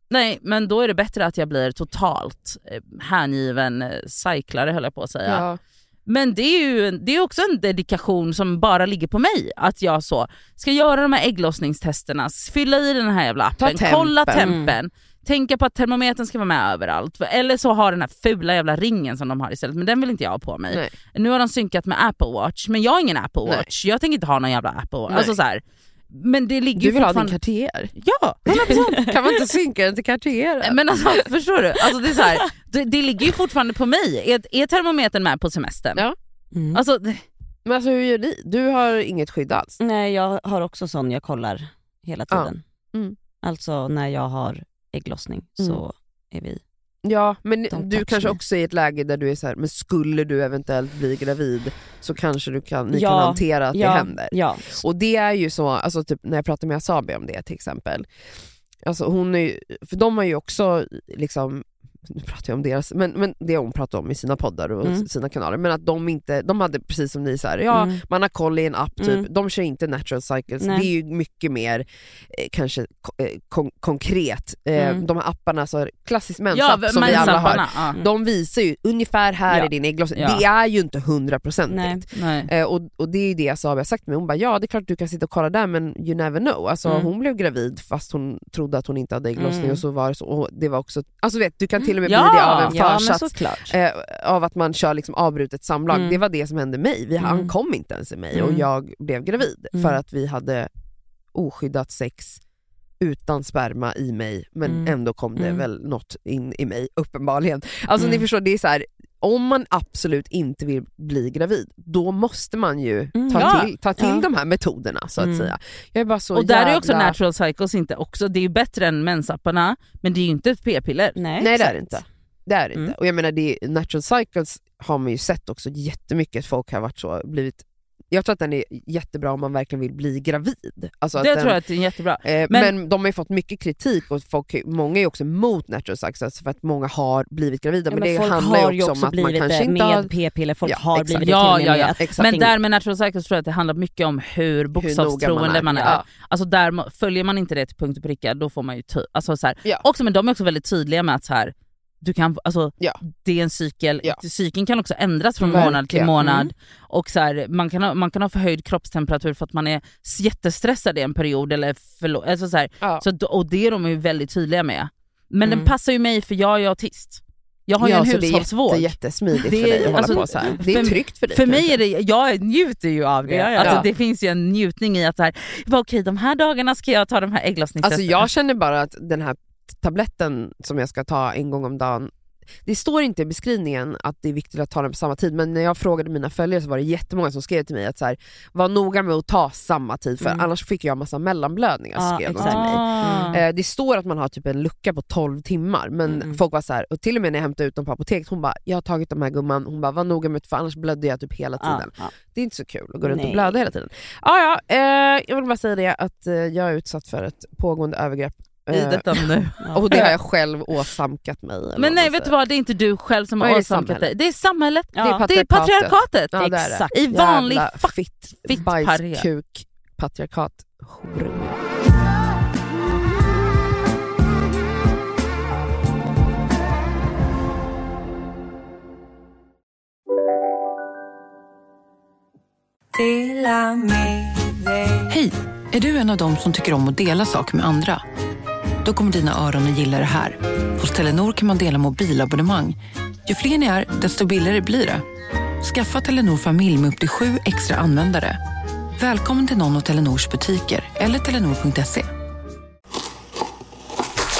nej, men då är det bättre att jag blir totalt hängiven cyklare, höll jag på att säga. Ja. Men det är ju det är också en dedikation som bara ligger på mig, att jag så ska göra de här ägglossningstesterna, fylla i den här jävla appen, kolla tempen. Tänka på att termometern ska vara med överallt. Eller så har den här fula jävla ringen som de har istället. Men den vill inte jag ha på mig. Nej. Nu har de synkat med Apple Watch. Men jag har ingen Apple Watch. Nej. Jag tänker inte ha någon jävla Apple Watch. Alltså så här. Men det ligger, du vill ha din Cartier. Ja, kan man inte synka den till Cartier? Men alltså, förstår du? Alltså det är så här, det ligger ju fortfarande på mig. Är termometern med på semestern? Ja. Mm. Alltså, men alltså hur gör ni? Du har inget skydd alls? Nej, jag har också sån. Jag kollar hela tiden. Ja. Mm. Alltså när jag har ägglossning så är vi. Ja, men du kanske också är i ett läge där du är så här, men skulle du eventuellt bli gravid så kanske ni kan hantera att det händer. Ja. Och det är ju så, alltså typ när jag pratar med Asabi om det till exempel. Alltså hon är ju, för de har ju också liksom, nu pratar jag om deras, men det hon pratar om i sina poddar och sina kanaler, men att de hade precis som ni så här, man har koll i en app typ, de kör inte natural cycles. Nej. Det är ju mycket mer kanske konkret. De här apparna, så klassisk mensapp som vi alla har, de visar ju ungefär här i din ägglossning. Det är ju inte 100%. Och det är ju det jag har sagt med hon bara, det är klart du kan sitta och kolla där, men you never know. Alltså hon blev gravid fast hon trodde att hon inte hade ägglossning och så var det så, och det var också, alltså vet du, kan till och med blir det av en försats av att man kör liksom avbrutet samlag. Det var det som hände mig. Han kom inte ens i mig och jag blev gravid för att vi hade oskyddat sex utan sperma i mig, men ändå kom det väl något in i mig uppenbarligen. Alltså ni förstår, det är så här, om man absolut inte vill bli gravid, då måste man ju ta till de här metoderna så att säga. Jag är bara så och där jävla... är också natural cycles inte också. Det är ju bättre än mensapparna, men det är ju inte ett p-piller. Nej, det är det inte. Det är det inte. Och jag menar, det är, natural cycles har man ju sett också jättemycket. Folk har varit så, blivit... Jag tror att den är jättebra om man verkligen vill bli gravid. Alltså det att den, tror jag att det är jättebra. Men de har ju fått mycket kritik och folk, många är också emot natural success för att många har blivit gravida. Ja, men det handlar ju också om att man kanske inte har... Med p-piller, folk har blivit det. Men där med natural success tror jag att det handlar mycket om hur bokstavstroende man är. Ja. Alltså där följer man inte det till punkt och pricka, då får man ju... alltså så här. Ja. Också, men de är också väldigt tydliga med att så här... Du kan, alltså, det är en cykel. Cykeln kan också ändras från månad till månad. Och så här, man kan ha förhöjd kroppstemperatur för att man är jättestressad i en period eller alltså så här. Så, och det är de ju väldigt tydliga med. Men den passar ju mig för jag är autist. Jag har ju en hushållsvård. Det är jättesmidigt för dig att hålla på så här. Det är tryggt för dig. För mig är det, jag njuter ju av det. Alltså, det finns ju en njutning i att så här, okej, de här dagarna ska jag ta de här ägglossningstesterna. Alltså jag känner bara att den här tabletten som jag ska ta en gång om dagen, det står inte i beskrivningen att det är viktigt att ta den på samma tid, men när jag frågade mina följare så var det jättemånga som skrev till mig att så här, var noga med att ta samma tid för annars fick jag en massa mellanblödningar, skrev de till mig. Det står att man har typ en lucka på 12 timmar, men folk var så här, och till och med när jag hämtade ut dem på apoteket, hon bara, jag har tagit de här gumman, hon bara, var noga med för annars blödde jag typ hela tiden. Det är inte så kul att gå runt och blöda hela tiden. Jag vill bara säga det att jag är utsatt för ett pågående övergrepp i detta nu. Och det har jag själv åsamkat mig. Men nej, vet du vad? Det är inte du själv som har åsamkat dig. Det är samhället. Ja. Det är patriarkatet. Ja, det är exakt. Det. I vanlig fitt bajskuk patriarkat. Hej! Är du en av dem som tycker om att dela saker med andra? Då kommer dina öron gilla det här. Hos Telenor kan man dela mobilabonnemang. Ju fler ni är, desto billigare blir det. Skaffa Telenor familj med upp till 7 extra användare. Välkommen till någon av Telenors butiker eller telenor.se.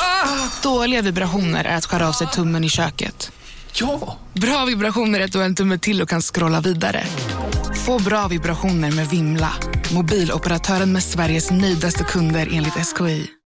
Ah, dåliga vibrationer är att skära av sig tummen i köket. Ja! Bra vibrationer är att du har en tumme till och kan scrolla vidare. Få bra vibrationer med Vimla. Mobiloperatören med Sveriges nöjdaste kunder enligt SKI.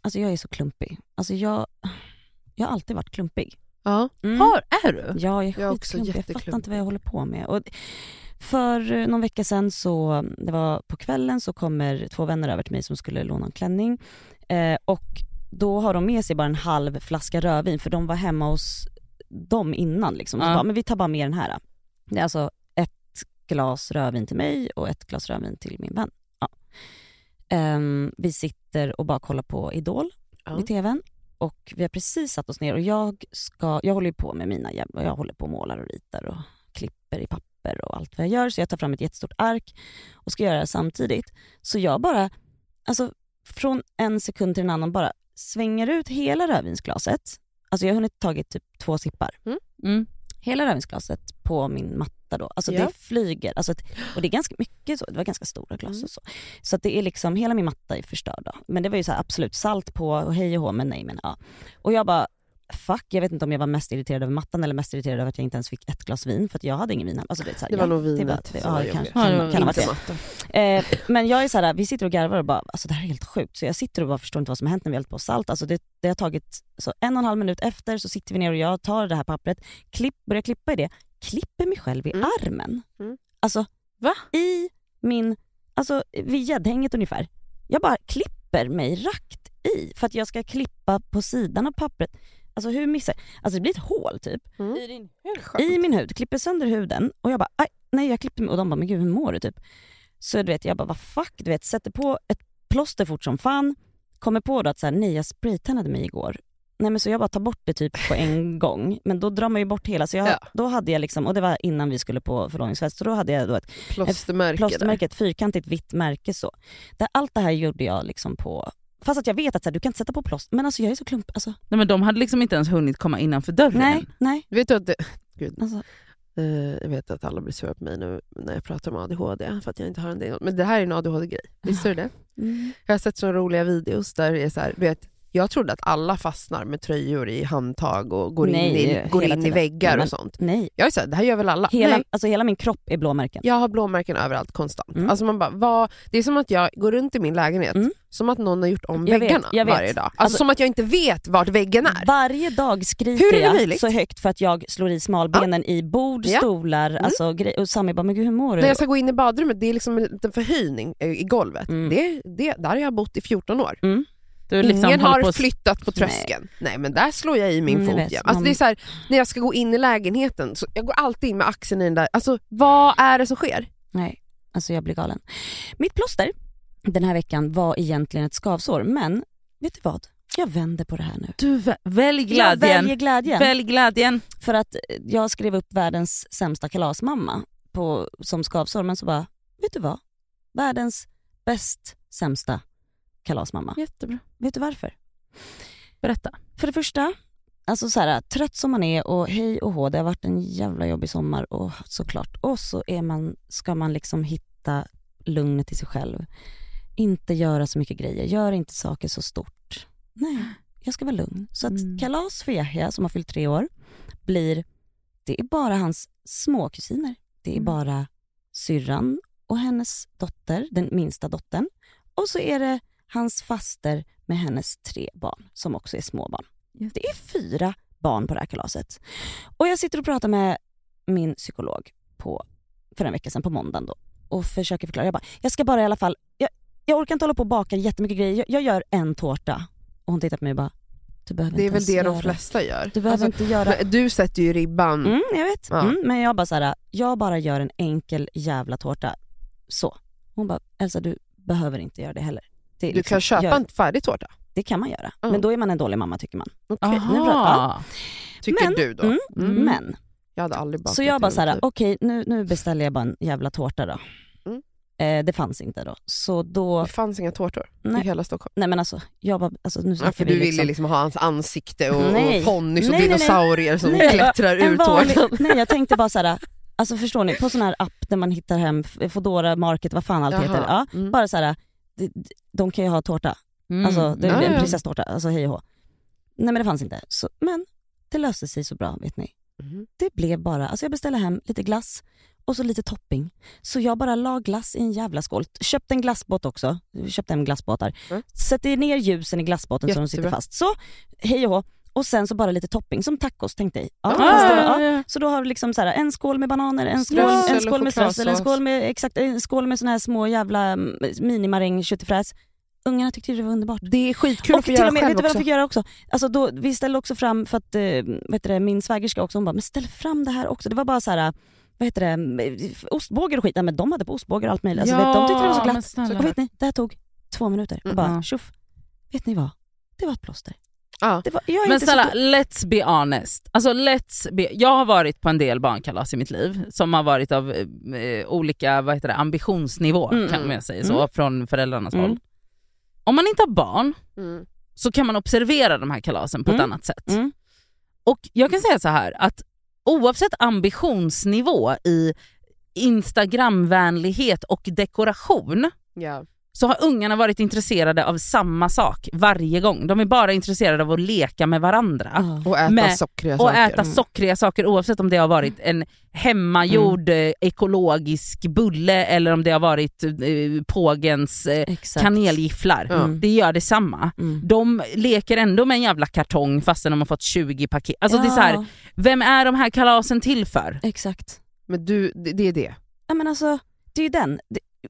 Alltså jag är så klumpig. Alltså jag har alltid varit klumpig. Ja. Mm. Är du? Ja, jag är också klumpig. Jag fattar inte vad jag håller på med. Och för någon vecka sedan så, det var på kvällen, så kommer två vänner över till mig som skulle låna en klänning. Och då har de med sig bara en halv flaska rödvin, för de var hemma hos dem innan liksom. Så bara, men vi tar bara med den här. Det är alltså ett glas rödvin till mig och ett glas rödvin till min vän. Ja. Vi sitter och bara kollar på Idol i tvn, och vi har precis satt oss ner och jag håller ju på med mina jävlar, jag håller på och målar och ritar och klipper i papper och allt vad jag gör, så jag tar fram ett jättestort ark och ska göra det samtidigt, så jag bara, alltså från en sekund till en annan bara svänger ut hela rödvinsglaset, alltså jag har hunnit tagit typ 2 sippar hela rödvinsglaset på min matta då. Alltså det flyger, alltså och det är ganska mycket så. Det var ganska stora glas och så. Så att det är liksom, hela min matta är förstörd då. Men det var ju så här, absolut salt på och hej och hå, men nej men ja. Och jag bara, fuck, jag vet inte om jag var mest irriterad över mattan eller mest irriterad över att jag inte ens fick ett glas vin, för att jag hade ingen vin. Alltså det var nog vinet. Ja, kanske. Kan vara det. Men jag är så här, vi sitter och garvar och bara, alltså det här är helt sjukt. Så jag sitter och bara förstår inte vad som har hänt när vi hållit på salt. Alltså det har tagit så 1,5 minut efter, så sitter vi ner och jag tar det här pappret, börjar klippa i det. Klipper mig själv i armen. Alltså, va? I min, alltså vid gäddhänget ungefär. Jag bara klipper mig rakt i, för att jag ska klippa på sidan av pappret. Alltså hur missar jag? Alltså det blir ett hål typ. I din hud? I min hud. Klipper sönder huden. Och jag bara, aj, nej jag klipper mig. Och de bara, men gud hur mår du typ? Så du vet, jag bara, vad fuck? Du vet, sätter på ett plåster fort som fan. Kommer på då att så här, nej jag spraytannade mig igår. nej men så jag bara tar bort det typ på en gång. Men då drar man ju bort hela. Så jag, då hade jag liksom, och det var innan vi skulle på förlovningsfest. Så då hade jag då ett plåstermärke, ett fyrkantigt vitt märke så. Där allt det här gjorde jag liksom på. Fast att jag vet att så här, du kan inte sätta på plåster. Men alltså jag är så klump alltså. Nej men de hade liksom inte ens hunnit komma innanför dörren. Nej, nej. Vet du att det, gud alltså. Jag vet att alla blir sura på mig nu när jag pratar om ADHD för att jag inte har en del. Men det här är en ADHD-grej. Visste du det? Mm. Jag har sett så roliga videos där det är så här, du vet, jag trodde att alla fastnar med tröjor i handtag och går in i väggar och sånt. Nej. Jag är så här, det här gör väl alla. Hela min kropp är blåmärken. Jag har blåmärken överallt konstant. Mm. Alltså man bara, det är som att jag går runt i min lägenhet som att någon har gjort om väggarna varje dag. Alltså som att jag inte vet vart väggen är. Varje dag skriker jag så högt för att jag slår i smalbenen i bord, stolar, alltså och Sammy bara, men gud hur mår du? När jag ska gå in i badrummet, det är liksom en liten förhöjning i golvet. Mm. Det där har jag bott i 14 år. Mm. Liksom ingen har flyttat på tröskeln. Nej, men där slår jag i min fot. Vet, alltså, det är så här, när jag ska gå in i lägenheten så jag går alltid in med axeln i den där. Alltså, vad är det som sker? Nej, alltså jag blir galen. Mitt plåster den här veckan var egentligen ett skavsår. Men, vet du vad? Jag vänder på det här nu. Du väljer glädjen. För att jag skrev upp världens sämsta kalasmamma som skavsår. Men så bara, vet du vad? Världens bäst sämsta kalasmamma. Jättebra. Vet du varför? Berätta. För det första, alltså så här, trött som man är och hej och hå, det har varit en jävla jobbig sommar och såklart. Och så ska man liksom hitta lugnet i sig själv. Inte göra så mycket grejer. Gör inte saker så stort. Nej, jag ska vara lugn. Så att kalas för Yahya som har fyllt 3 år blir, det är bara hans små kusiner. Det är bara syrran och hennes dotter, den minsta dottern. Och så är det hans faster med hennes 3 barn som också är småbarn. Det är 4 barn på det här kalaset. Och jag sitter och pratar med min psykolog för en vecka sedan på måndagen då. Och försöker förklara. Jag ska bara i alla fall, jag orkar inte hålla på och baka jättemycket grejer. Jag gör en tårta. Och hon tittar på mig och bara, du behöver inte ens göra. Det är väl det de flesta gör. Du behöver inte göra. Du sätter ju ribban. Jag vet. Ja. Men jag bara så här, jag bara gör en enkel jävla tårta. Så. Hon bara, Elsa du behöver inte göra det heller. Det du liksom, kan köpa en färdig tårta. Det kan man göra. Men då är man en dålig mamma tycker man. Okay. Tycker du då? Men. Jag hade aldrig bakat. Så jag bara så här, okej, nu beställer jag bara en jävla tårta då. Det fanns inte då. Så då. Det fanns inga tårtor i hela Stockholm. Nej men alltså, jag bara, alltså nu snackar vi liksom. För du ville liksom ha hans ansikte och ponnys och dinosaurier som klättrar ur tårtan. Nej, jag tänkte bara så här. Alltså förstår ni, på sån här app där man hittar hem Foodora, Market, vad fan allt heter. Ja, bara så här, de kan ju ha tårta. Alltså det är en prinsesstårta, alltså hej och hå. Nej men det fanns inte. Så, men det löste sig så bra, vet ni. Det blev bara, alltså jag beställde hem lite glass och så lite topping. Så jag bara la glass i en jävla skål. Köpte en glassbåt också. Köpte en glassbåtar. Sätter ner ljusen i glassbåten så de sitter fast. Så hej och hå. Och sen så bara lite topping som tacos tänkte jag. Så då har du liksom så här, en skål med bananer, en skål med strössel, en skål med såna här små jävla minimaräng köttfräs. Ungarna tyckte det var underbart. Det är skitkul och att få göra själv också. Och till och med, vet du vad jag fick göra också? Alltså då, vi ställde också fram för att vet du, min svägerska också, hon bara, men ställ fram det här också. Det var bara så här, vad heter det, ostbågar och skit. Nej, men de hade på ostbågar och allt möjligt. Alltså, vet, de tyckte det var så glatt. Så, och vet ni, det här tog 2 minuter. Och bara, tjuff. Vet ni vad? Det var ett plåster. Ja. Men snälla, let's be honest. Alltså, jag har varit på en del barnkalas i mitt liv som har varit av olika, vad heter det, ambitionsnivå kan man säga så, från föräldrarnas håll. Om man inte har barn så kan man observera de här kalasen på ett annat sätt. Och jag kan säga så här att oavsett ambitionsnivå i Instagramvänlighet och dekoration så har ungarna varit intresserade av samma sak varje gång. De är bara intresserade av att leka med varandra. Och äta sockriga saker. Oavsett om det har varit en hemmagjord ekologisk bulle eller om det har varit pågens kanelgifflar. Det gör detsamma. De leker ändå med en jävla kartong fastän de har fått 20 paket. Alltså det är så här, vem är de här kalasen till för? Exakt. Men det är det. Ja men alltså, det är ju den...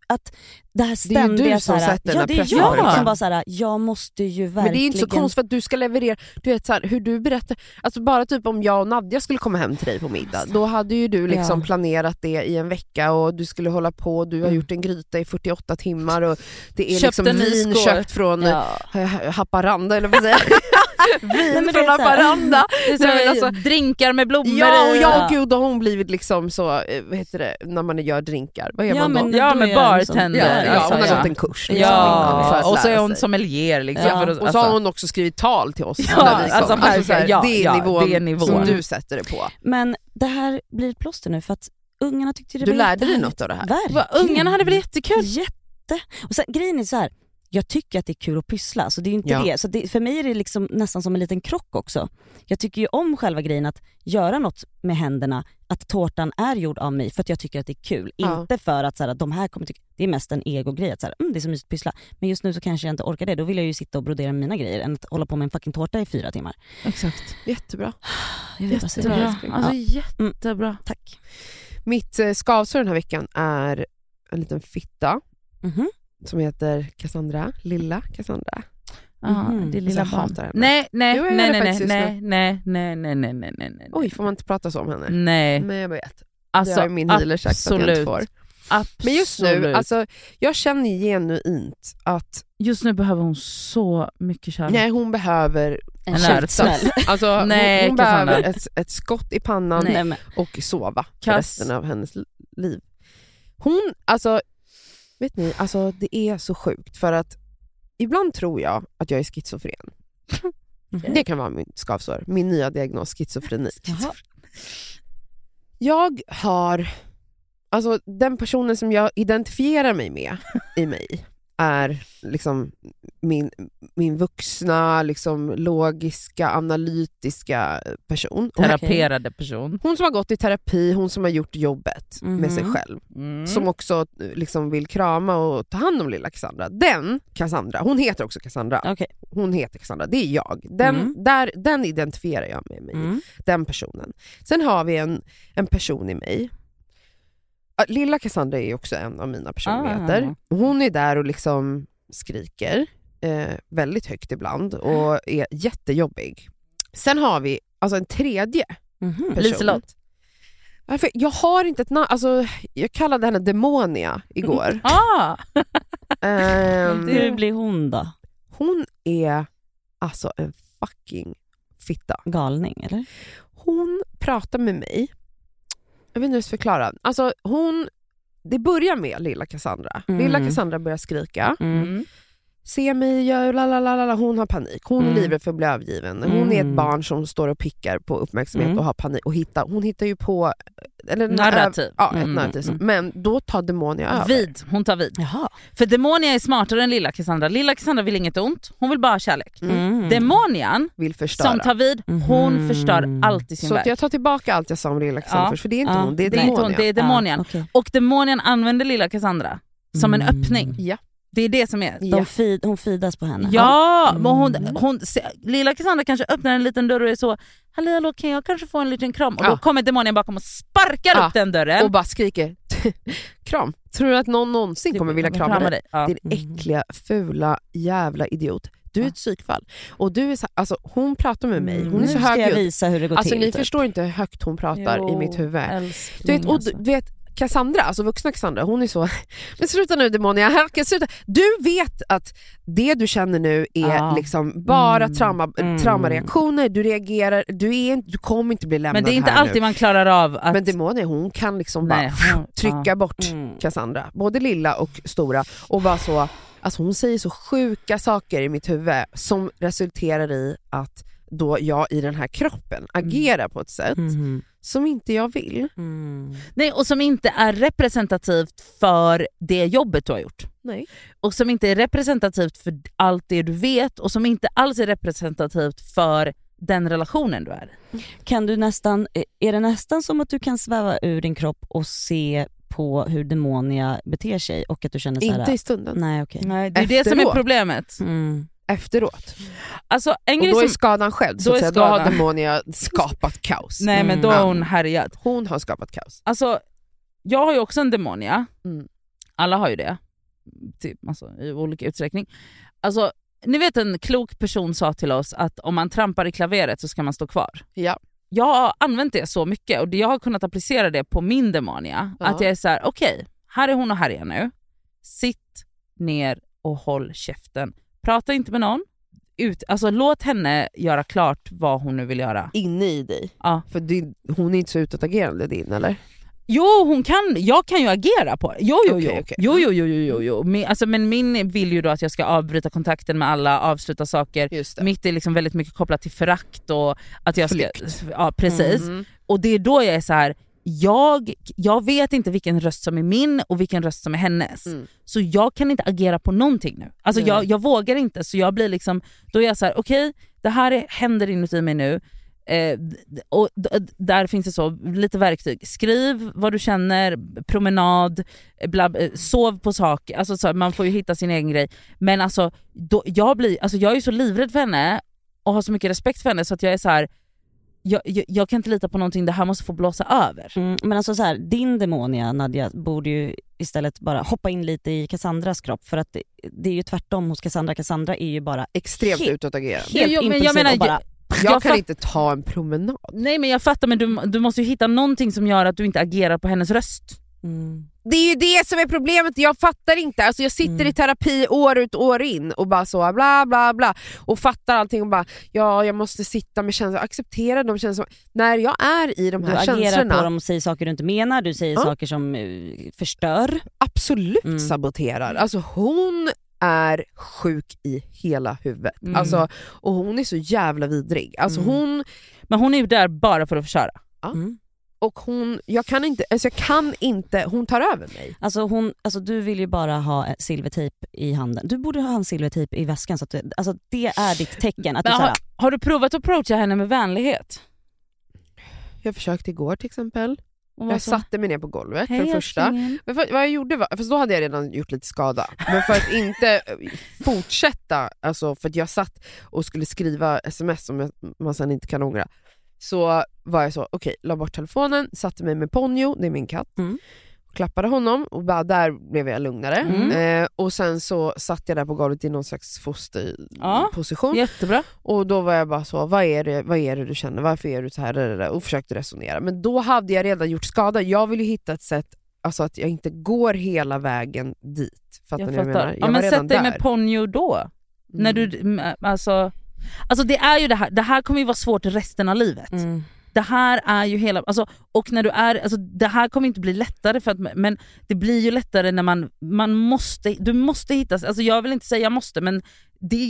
att det här ständiga... Det är ju du som såhär, sätter den här pressen. Ja, det är jag som bara såhär, jag måste ju verkligen... Men det är inte så konstigt att du ska leverera, du vet såhär, hur du berättar. Alltså bara typ om jag och Nadia skulle komma hem till dig på middag, då hade ju du liksom planerat det i en vecka och du skulle hålla på, du har gjort en gryta i 48 timmar och det är köpt liksom vin köpt från Haparanda eller vad säger vin från Haparanda. Alltså, drinkar med blommor. Ja, och gud, har hon blivit liksom så, vad heter det, när man gör drinkar. Vad gör man då? Ja, men bartender. Ja, hon har gått en kurs. Liksom, och så är hon sommelier. Liksom, för att, och så har hon också skrivit tal till oss. Ja, vi alltså, såhär, det är nivån som du sätter det på. Men det här blir plåster nu för att ungarna tyckte det var... Du lärde dig något av det här? Ungarna hade väl jättekul? Och sen, grejen är så här. Jag tycker att det är kul att pyssla, så det är ju inte det. Så det, för mig är det liksom nästan som en liten krock också. Jag tycker ju om själva grejen att göra något med händerna, att tårtan är gjord av mig för att jag tycker att det är kul. Inte för att så här, de här kommer tycka, det är mest en ego-grej att så här, det är så mysigt att pyssla. Men just nu så kanske jag inte orkar det, då vill jag ju sitta och brodera mina grejer än att hålla på med en fucking tårta i 4 timmar. Exakt, jättebra. Jättebra, alltså jättebra. Tack. Mitt skavsår den här veckan är en liten fitta. Som heter Cassandra, lilla Cassandra. Det är lilla barn. Nej. Oj, får man inte prata så om henne? Nej. Men jag vet. Alltså, det är min healer-käck att jag inte får. Absolut. Men just nu, alltså, jag känner genuint att... Just nu behöver hon så mycket kärlek. Nej, hon behöver... En kärlek. Alltså, hon behöver ett skott i pannan och sova resten av hennes liv. Hon, alltså... Vet ni, alltså det är så sjukt för att ibland tror jag att jag är schizofren. Det kan vara min skavsår, min nya diagnos, schizofreni. Jag har, alltså den personen som jag identifierar mig med i mig är liksom min vuxna, liksom logiska, analytiska person. Teraperade person. Hon som har gått i terapi, hon som har gjort jobbet med sig själv. Som också liksom vill krama och ta hand om lilla Cassandra. Den Cassandra, hon heter också Cassandra. Okay. Hon heter Cassandra, det är jag. Den identifierar jag med mig. Den personen. Sen har vi en person i mig. Lilla Cassandra är också en av mina personligheter. Hon är där och liksom skriker väldigt högt ibland och är jättejobbig. Sen har vi alltså en tredje person. Liselott. Jag har inte ett namn, alltså jag kallade henne Demonia igår. Hur blir hon då? Hon är alltså en fucking fitta. Galning eller? Hon pratar med mig. Jag vill nu förklara. Alltså hon, det börjar med lilla Cassandra. Lilla Cassandra börjar skrika. Se mig, jag, lalalala. Hon har panik. Hon är livrädd för att bli övergiven. Hon är ett barn som står och pickar på uppmärksamhet och har panik. Och hon hittar ju på... Eller, narrativ. Ja, ett narrativ. Men då tar Demonia över. Hon tar vid. Jaha. För Demonia är smartare än lilla Cassandra. Lilla Cassandra vill inget ont. Hon vill bara kärlek. Demonian vill förstöra. Som tar vid, hon förstör allt i sin värld. Så jag tar tillbaka allt jag sa om lilla Cassandra först. För det är inte hon, det är Demonia. Det är Demonian. Okay. Och Demonian använder lilla Cassandra som en öppning. Ja. Det är det som är. Hon fidas på henne. Ja, men hon lilla Cassandra kanske öppnar en liten dörr och är så, hallå, kan jag kanske få en liten kram? Och då kommer demonen bakom och sparkar upp den dörren. Och bara skriker, kram. Tror du att någon någonsin kommer vilja krama dig? Det är äckliga, fula, jävla idiot. Du är ett psykfall. Och du är så, alltså, hon pratar med mig. Hon är så hög. Nu ska jag visa hur det går alltså, till. Alltså ni förstår inte hur högt hon pratar i mitt huvud. Du vet, Cassandra, alltså vuxna Cassandra, hon är så... Men sluta nu, Demonia. Du vet att det du känner nu är liksom bara traumareaktioner. Du reagerar, du kommer inte bli lämnad här. Men det är inte alltid nu man klarar av att... Men Demonia, hon kan liksom bara trycka bort Cassandra. Både lilla och stora. Och bara så... Alltså hon säger så sjuka saker i mitt huvud som resulterar i att då jag i den här kroppen agerar på ett sätt... som inte jag vill. Nej, och som inte är representativt för det jobbet du har gjort. Nej. Och som inte är representativt för allt det du vet. Och som inte alls är representativt för den relationen du är. Kan du nästan, är det nästan som att du kan sväva ur din kropp och se på hur demonia beter sig och att du känner så här? Inte i stunden. Nej, okej. Nej, det är det som är problemet. Efteråt. Alltså, en grej, och då är skadan själv. Så då har Demonia skapat kaos. Nej, men då har hon härjat. Hon har skapat kaos. Alltså, jag har ju också en Demonia. Alla har ju det. Typ, alltså, i olika utsträckning. Alltså, ni vet en klok person sa till oss att om man trampar i klaveret så ska man stå kvar. Ja. Jag har använt det så mycket och jag har kunnat applicera det på min demania. Ja. Att jag är så här: okej, här är hon och här är jag nu. Sitt ner och håll käften. Prata inte med någon. Alltså låt henne göra klart vad hon nu vill göra. Inne i dig. Ja. För hon är inte så utåtagerande din, eller? Jo, jag kan ju agera på det. Jo. Men min vill ju då att jag ska avbryta kontakten med alla, avsluta saker. Mitt är liksom väldigt mycket kopplat till förakt och att jag ska, ja, precis. Mm. Och det är då jag är så här, jag vet inte vilken röst som är min och vilken röst som är hennes. Mm. Så jag kan inte agera på någonting nu. Alltså jag vågar inte, så jag blir liksom, då är jag så här, okej, det här händer inuti mig nu. Och där finns det så lite verktyg. Skriv vad du känner, promenad, sov på sak. Alltså så man får ju hitta sin egen grej. Men alltså jag är ju så livrädd för henne och har så mycket respekt för henne så att jag är så här, jag kan inte lita på någonting, det här måste få blåsa över. Men alltså så här, din demonia Nadia borde ju istället bara hoppa in lite i Cassandras kropp, för att det är ju tvärtom hos Cassandra. Cassandra är ju bara extremt utåtagerande. Jag kan inte ta en promenad. Nej, men jag fattar, men du måste ju hitta någonting som gör att du inte agerar på hennes röst. Mm. Det är ju det som är problemet. Jag fattar inte. Alltså jag sitter i terapi år ut år in och bara så bla bla bla och fattar allting och bara jag måste sitta med känslor, acceptera de känslor när jag är i de här känslorna. Du agerar på dem och säger saker du inte menar, du säger saker som förstör. Absolut saboterar. Alltså hon är sjuk i hela huvudet. Alltså, och hon är så jävla vidrig. Alltså men hon är ju där bara för att förstöra. Ja. Mm. Och jag kan inte, hon tar över mig. Alltså du vill ju bara ha silvertejp i handen. Du borde ha en silvertejp i väskan så att det är ditt tecken att har du provat att approacha henne med vänlighet? Jag försökte igår till exempel. Jag satte mig ner på golvet för det första. Men vad jag gjorde var, för då hade jag redan gjort lite skada. Men för att inte fortsätta, alltså för att jag satt och skulle skriva sms som man sen inte kan ångra. Så var jag så, okej, la bort telefonen, satte mig med Ponjo, det är min katt. Klappade honom och bara där blev jag lugnare. Och sen så satt jag där på golvet i någon slags fosterposition. Jättebra. Och då var jag bara så, vad är det du känner? Varför är du så här? Och försökte resonera. Men då hade jag redan gjort skada. Jag ville hitta ett sätt, alltså att jag inte går hela vägen dit. Fattar ni vad jag menar? Men sätt dig med Ponyo då. När du, alltså det är ju det här kommer ju vara svårt resten av livet. Det här är ju hela, alltså, och när du är, alltså, det här kommer inte bli lättare för att, men det blir ju lättare när du måste hitta, alltså jag vill inte säga jag måste, men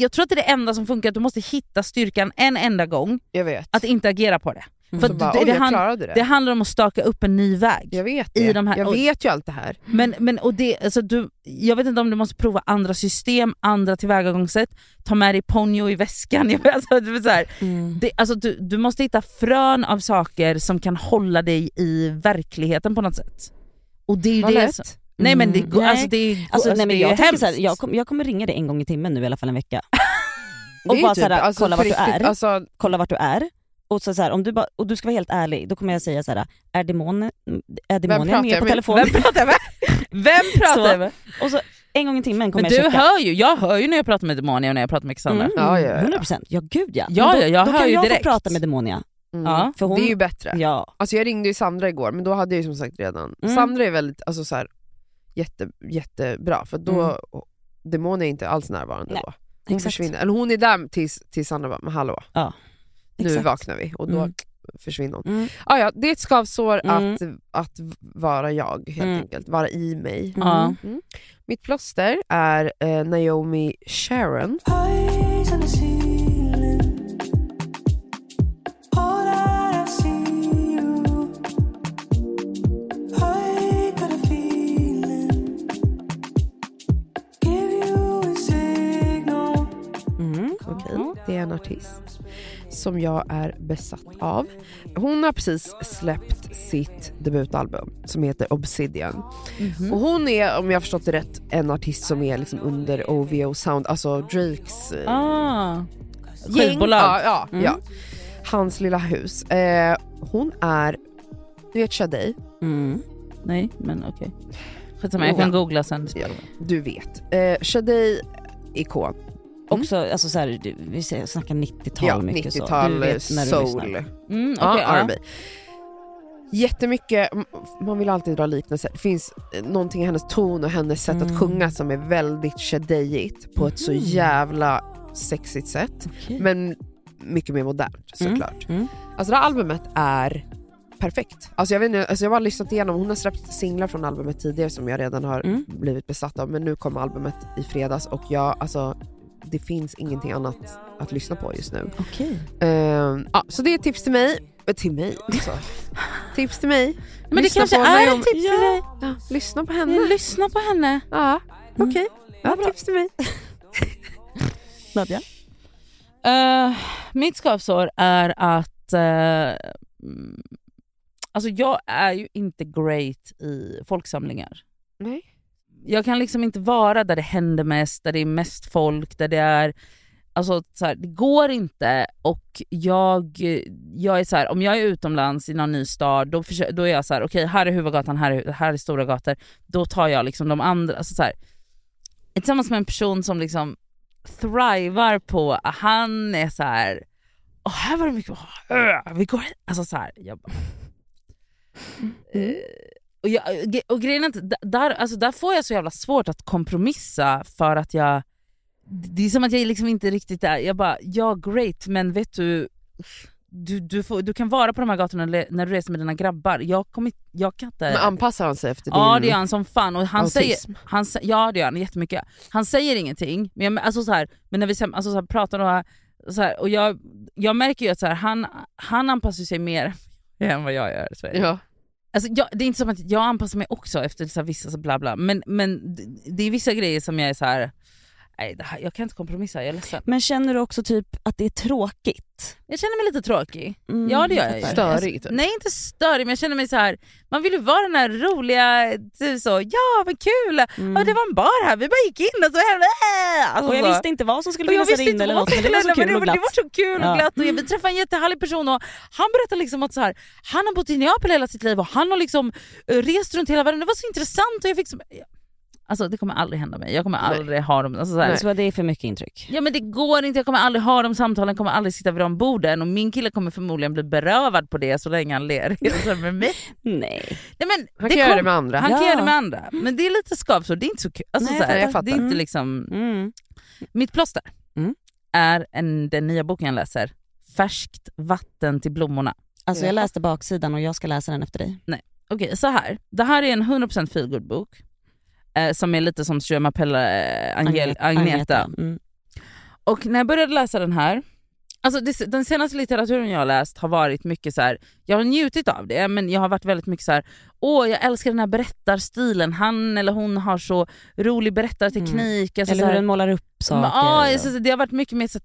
jag tror att det är det enda som funkar, att du måste hitta styrkan en enda gång. Jag vet. Att inte agera på det. För bara, det handlar om att staka upp en ny väg. Jag vet det. Jag vet ju allt det här. Men och det, alltså, jag vet inte om du måste prova andra system, andra tillvägagångssätt. Ta med dig Ponyo i väskan. Du måste hitta frön av saker som kan hålla dig i verkligheten på något sätt. Och det är ju det. Nej, men det går, alltså jag kommer ringa dig en gång i timmen nu, i alla fall en vecka. Och bara typ, såhär, alltså, kolla vart riktigt, du är. Alltså, kolla vart du är. Och så här, och du ska vara helt ärlig, då kommer jag säga så här: är demonen med på telefonen? Vem pratar jag med? Och så en gång i timmen kommer jag checka. Men jag hör ju när jag pratar med demonia och när jag pratar med Cassandra. 100%. Ja, gud ja. Då kan jag direkt få prata med demonia. För hon, det är ju bättre. Ja. Alltså jag ringde ju Sandra igår, men då hade jag ju som sagt redan. Sandra är väldigt, alltså så här, jättebra, för då demonia är inte alls närvarande. Nej. Då. Hon försvinner. Eller hon är där till Sandra bara, men hallå. Ja. Nu vaknar vi och då försvinner hon. Det är ett skavsår att vara jag helt enkelt. Vara i mig. Mitt plåster är Naomi Sharon. Det är en artist som jag är besatt av. Hon har precis släppt sitt debutalbum som heter Obsidian. Och hon är, om jag förstått det rätt, en artist som är liksom under OVO Sound, alltså Drakes skivbolag. Ja. Hans lilla hus. Hon är, du vet Shadej? Nej, men okej. Skitsamma, jag kan googla sen. Ja, du vet. Shadej ikon. Också, alltså så här, vi snackar 90-tal mycket 90-tal, så. Du vet när du soul. R&B. Jättemycket, man vill alltid dra liknelser. Det finns någonting i hennes ton och hennes sätt att sjunga som är väldigt shadejigt på ett så jävla sexigt sätt. Okay. Men mycket mer modernt såklart. Alltså det här albumet är perfekt. Alltså jag vet inte, alltså jag har lyssnat igenom. Hon har släppt singlar från albumet tidigare som jag redan har blivit besatt av. Men nu kom albumet i fredags och jag, alltså det finns ingenting annat att lyssna på just nu. Okej. Så det är tips till mig. Till mig alltså. Tips till mig. Men lyssna, det kanske är tips till dig. Ja. Lyssna på henne. Lyssna på henne. Ja, okej. Ja, tips till mig. Nadia? Mitt skavsår är att alltså jag är ju inte great i folksamlingar. Nej. Jag kan liksom inte vara där det händer mest, där det är mest folk, där det är alltså så här, det går inte. Och jag är så här, om jag är utomlands i någon ny stad, då är jag så här, okej, här är Huvudgatan, här är Stora gator. Då tar jag liksom de andra, alltså så här, tillsammans med en person som liksom thrivar på, han är så här, här var det mycket, vi går, alltså så här, jag bara, och grejen är att där får jag så jävla svårt att kompromissa, för att jag, det är som att jag liksom inte riktigt är, jag bara, ja great, men vet du kan vara på de här gatorna när du reser med dina grabbar. Jag kan inte. Men anpassar han sig efter din? Ja, det gör han som fan. Och han autism. Ja, det gör han jättemycket. Han säger ingenting. Men jag, alltså så här, men när vi alltså så här, pratar och jag märker ju att så här, han anpassar sig mer än vad jag gör. Ja. Alltså det är inte som att jag anpassar mig också efter så här, vissa så bla bla. Men det är vissa grejer som jag är så här. Nej, jag kan inte kompromissa, jag är ledsen. Men känner du också typ att det är tråkigt? Jag känner mig lite tråkig. Ja, det gör jag. Störig typ. Nej, inte störig, men jag känner mig så här. Man vill ju vara den här roliga typ så, ja, vad kul. Ja, det var en bar här, vi bara gick in och så här. Alltså, och jag visste inte vad som skulle finnas in eller något. Det var så kul och glatt. Det var så kul och glatt. Och vi träffade en jättehärlig person och han berättade liksom att så här, han har bott i Neapel hela sitt liv och han har liksom rest runt hela världen. Det var så intressant och jag fick som... Alltså det kommer aldrig hända mig. Jag kommer aldrig ha dem. Alltså, så det är för mycket intryck. Ja, men det går inte. Jag kommer aldrig ha de samtalen. Jag kommer aldrig sitta vid de borden. Och min kille kommer förmodligen bli berövad på det så länge han ler. Nej, men han kan göra det med andra. Han kan göra det med andra. Men det är lite skavsår. Det är inte så kul. Alltså, nej, så här, jag fattar. Det är inte liksom... Mitt plåster är den nya boken jag läser. Färskt vatten till blommorna. Alltså jag läste baksidan och jag ska läsa den efter dig. Nej. Okej, så här. Det här är en 100% feelgood-bok. Som är lite som Sjöma Pelle Agneta. Och när jag började läsa den här, alltså den senaste litteraturen jag har läst har varit mycket så här, jag har njutit av det, men jag har varit väldigt mycket så här, jag älskar den här berättarstilen, han eller hon har så rolig berättarteknik, alltså, eller hur den målar upp saker. Men det har varit mycket mer så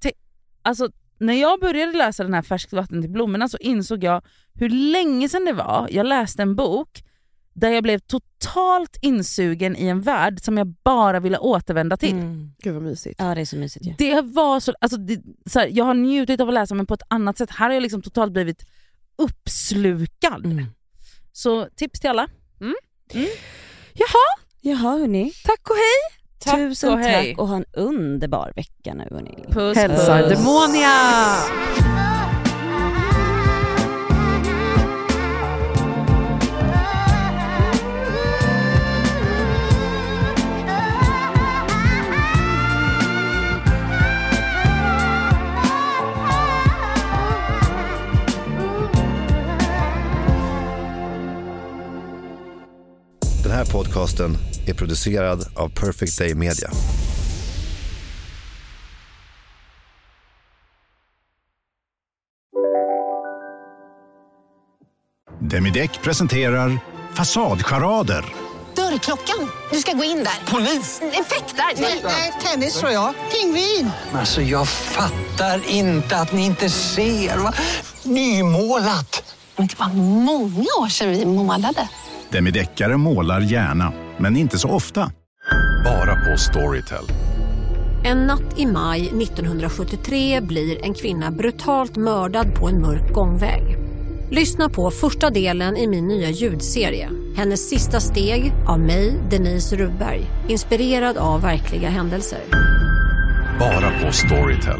alltså när jag började läsa den här Färskt vatten till blommorna så insåg jag hur länge sedan det var jag läste en bok där jag blev totalt insugen i en värld som jag bara ville återvända till. Gud vad mysigt. Ja, det är så mysigt. Ja. Det var så, alltså, så här, jag har njutit av att läsa men på ett annat sätt. Här har jag liksom totalt blivit uppslukad. Så tips till alla. Jaha hörni. Tack och hej. Tack och ha en underbar vecka nu hörni. Puss. Hälsar Demonia. Den här podcasten är producerad av Perfect Day Media. Demideck presenterar Fasadcharader. Dörrklockan. Du ska gå in där. Polis. Effektar. Nej, tennis tror jag. Pingvin. Alltså jag fattar inte att ni inte ser. Nymålat. Men det var många år sedan vi målade. Demideckare målar gärna, men inte så ofta. Bara på Storytel. En natt i maj 1973 blir en kvinna brutalt mördad på en mörk gångväg. Lyssna på första delen i min nya ljudserie Hennes sista steg av mig, Denise Rubberg. Inspirerad av verkliga händelser. Bara på Storytel.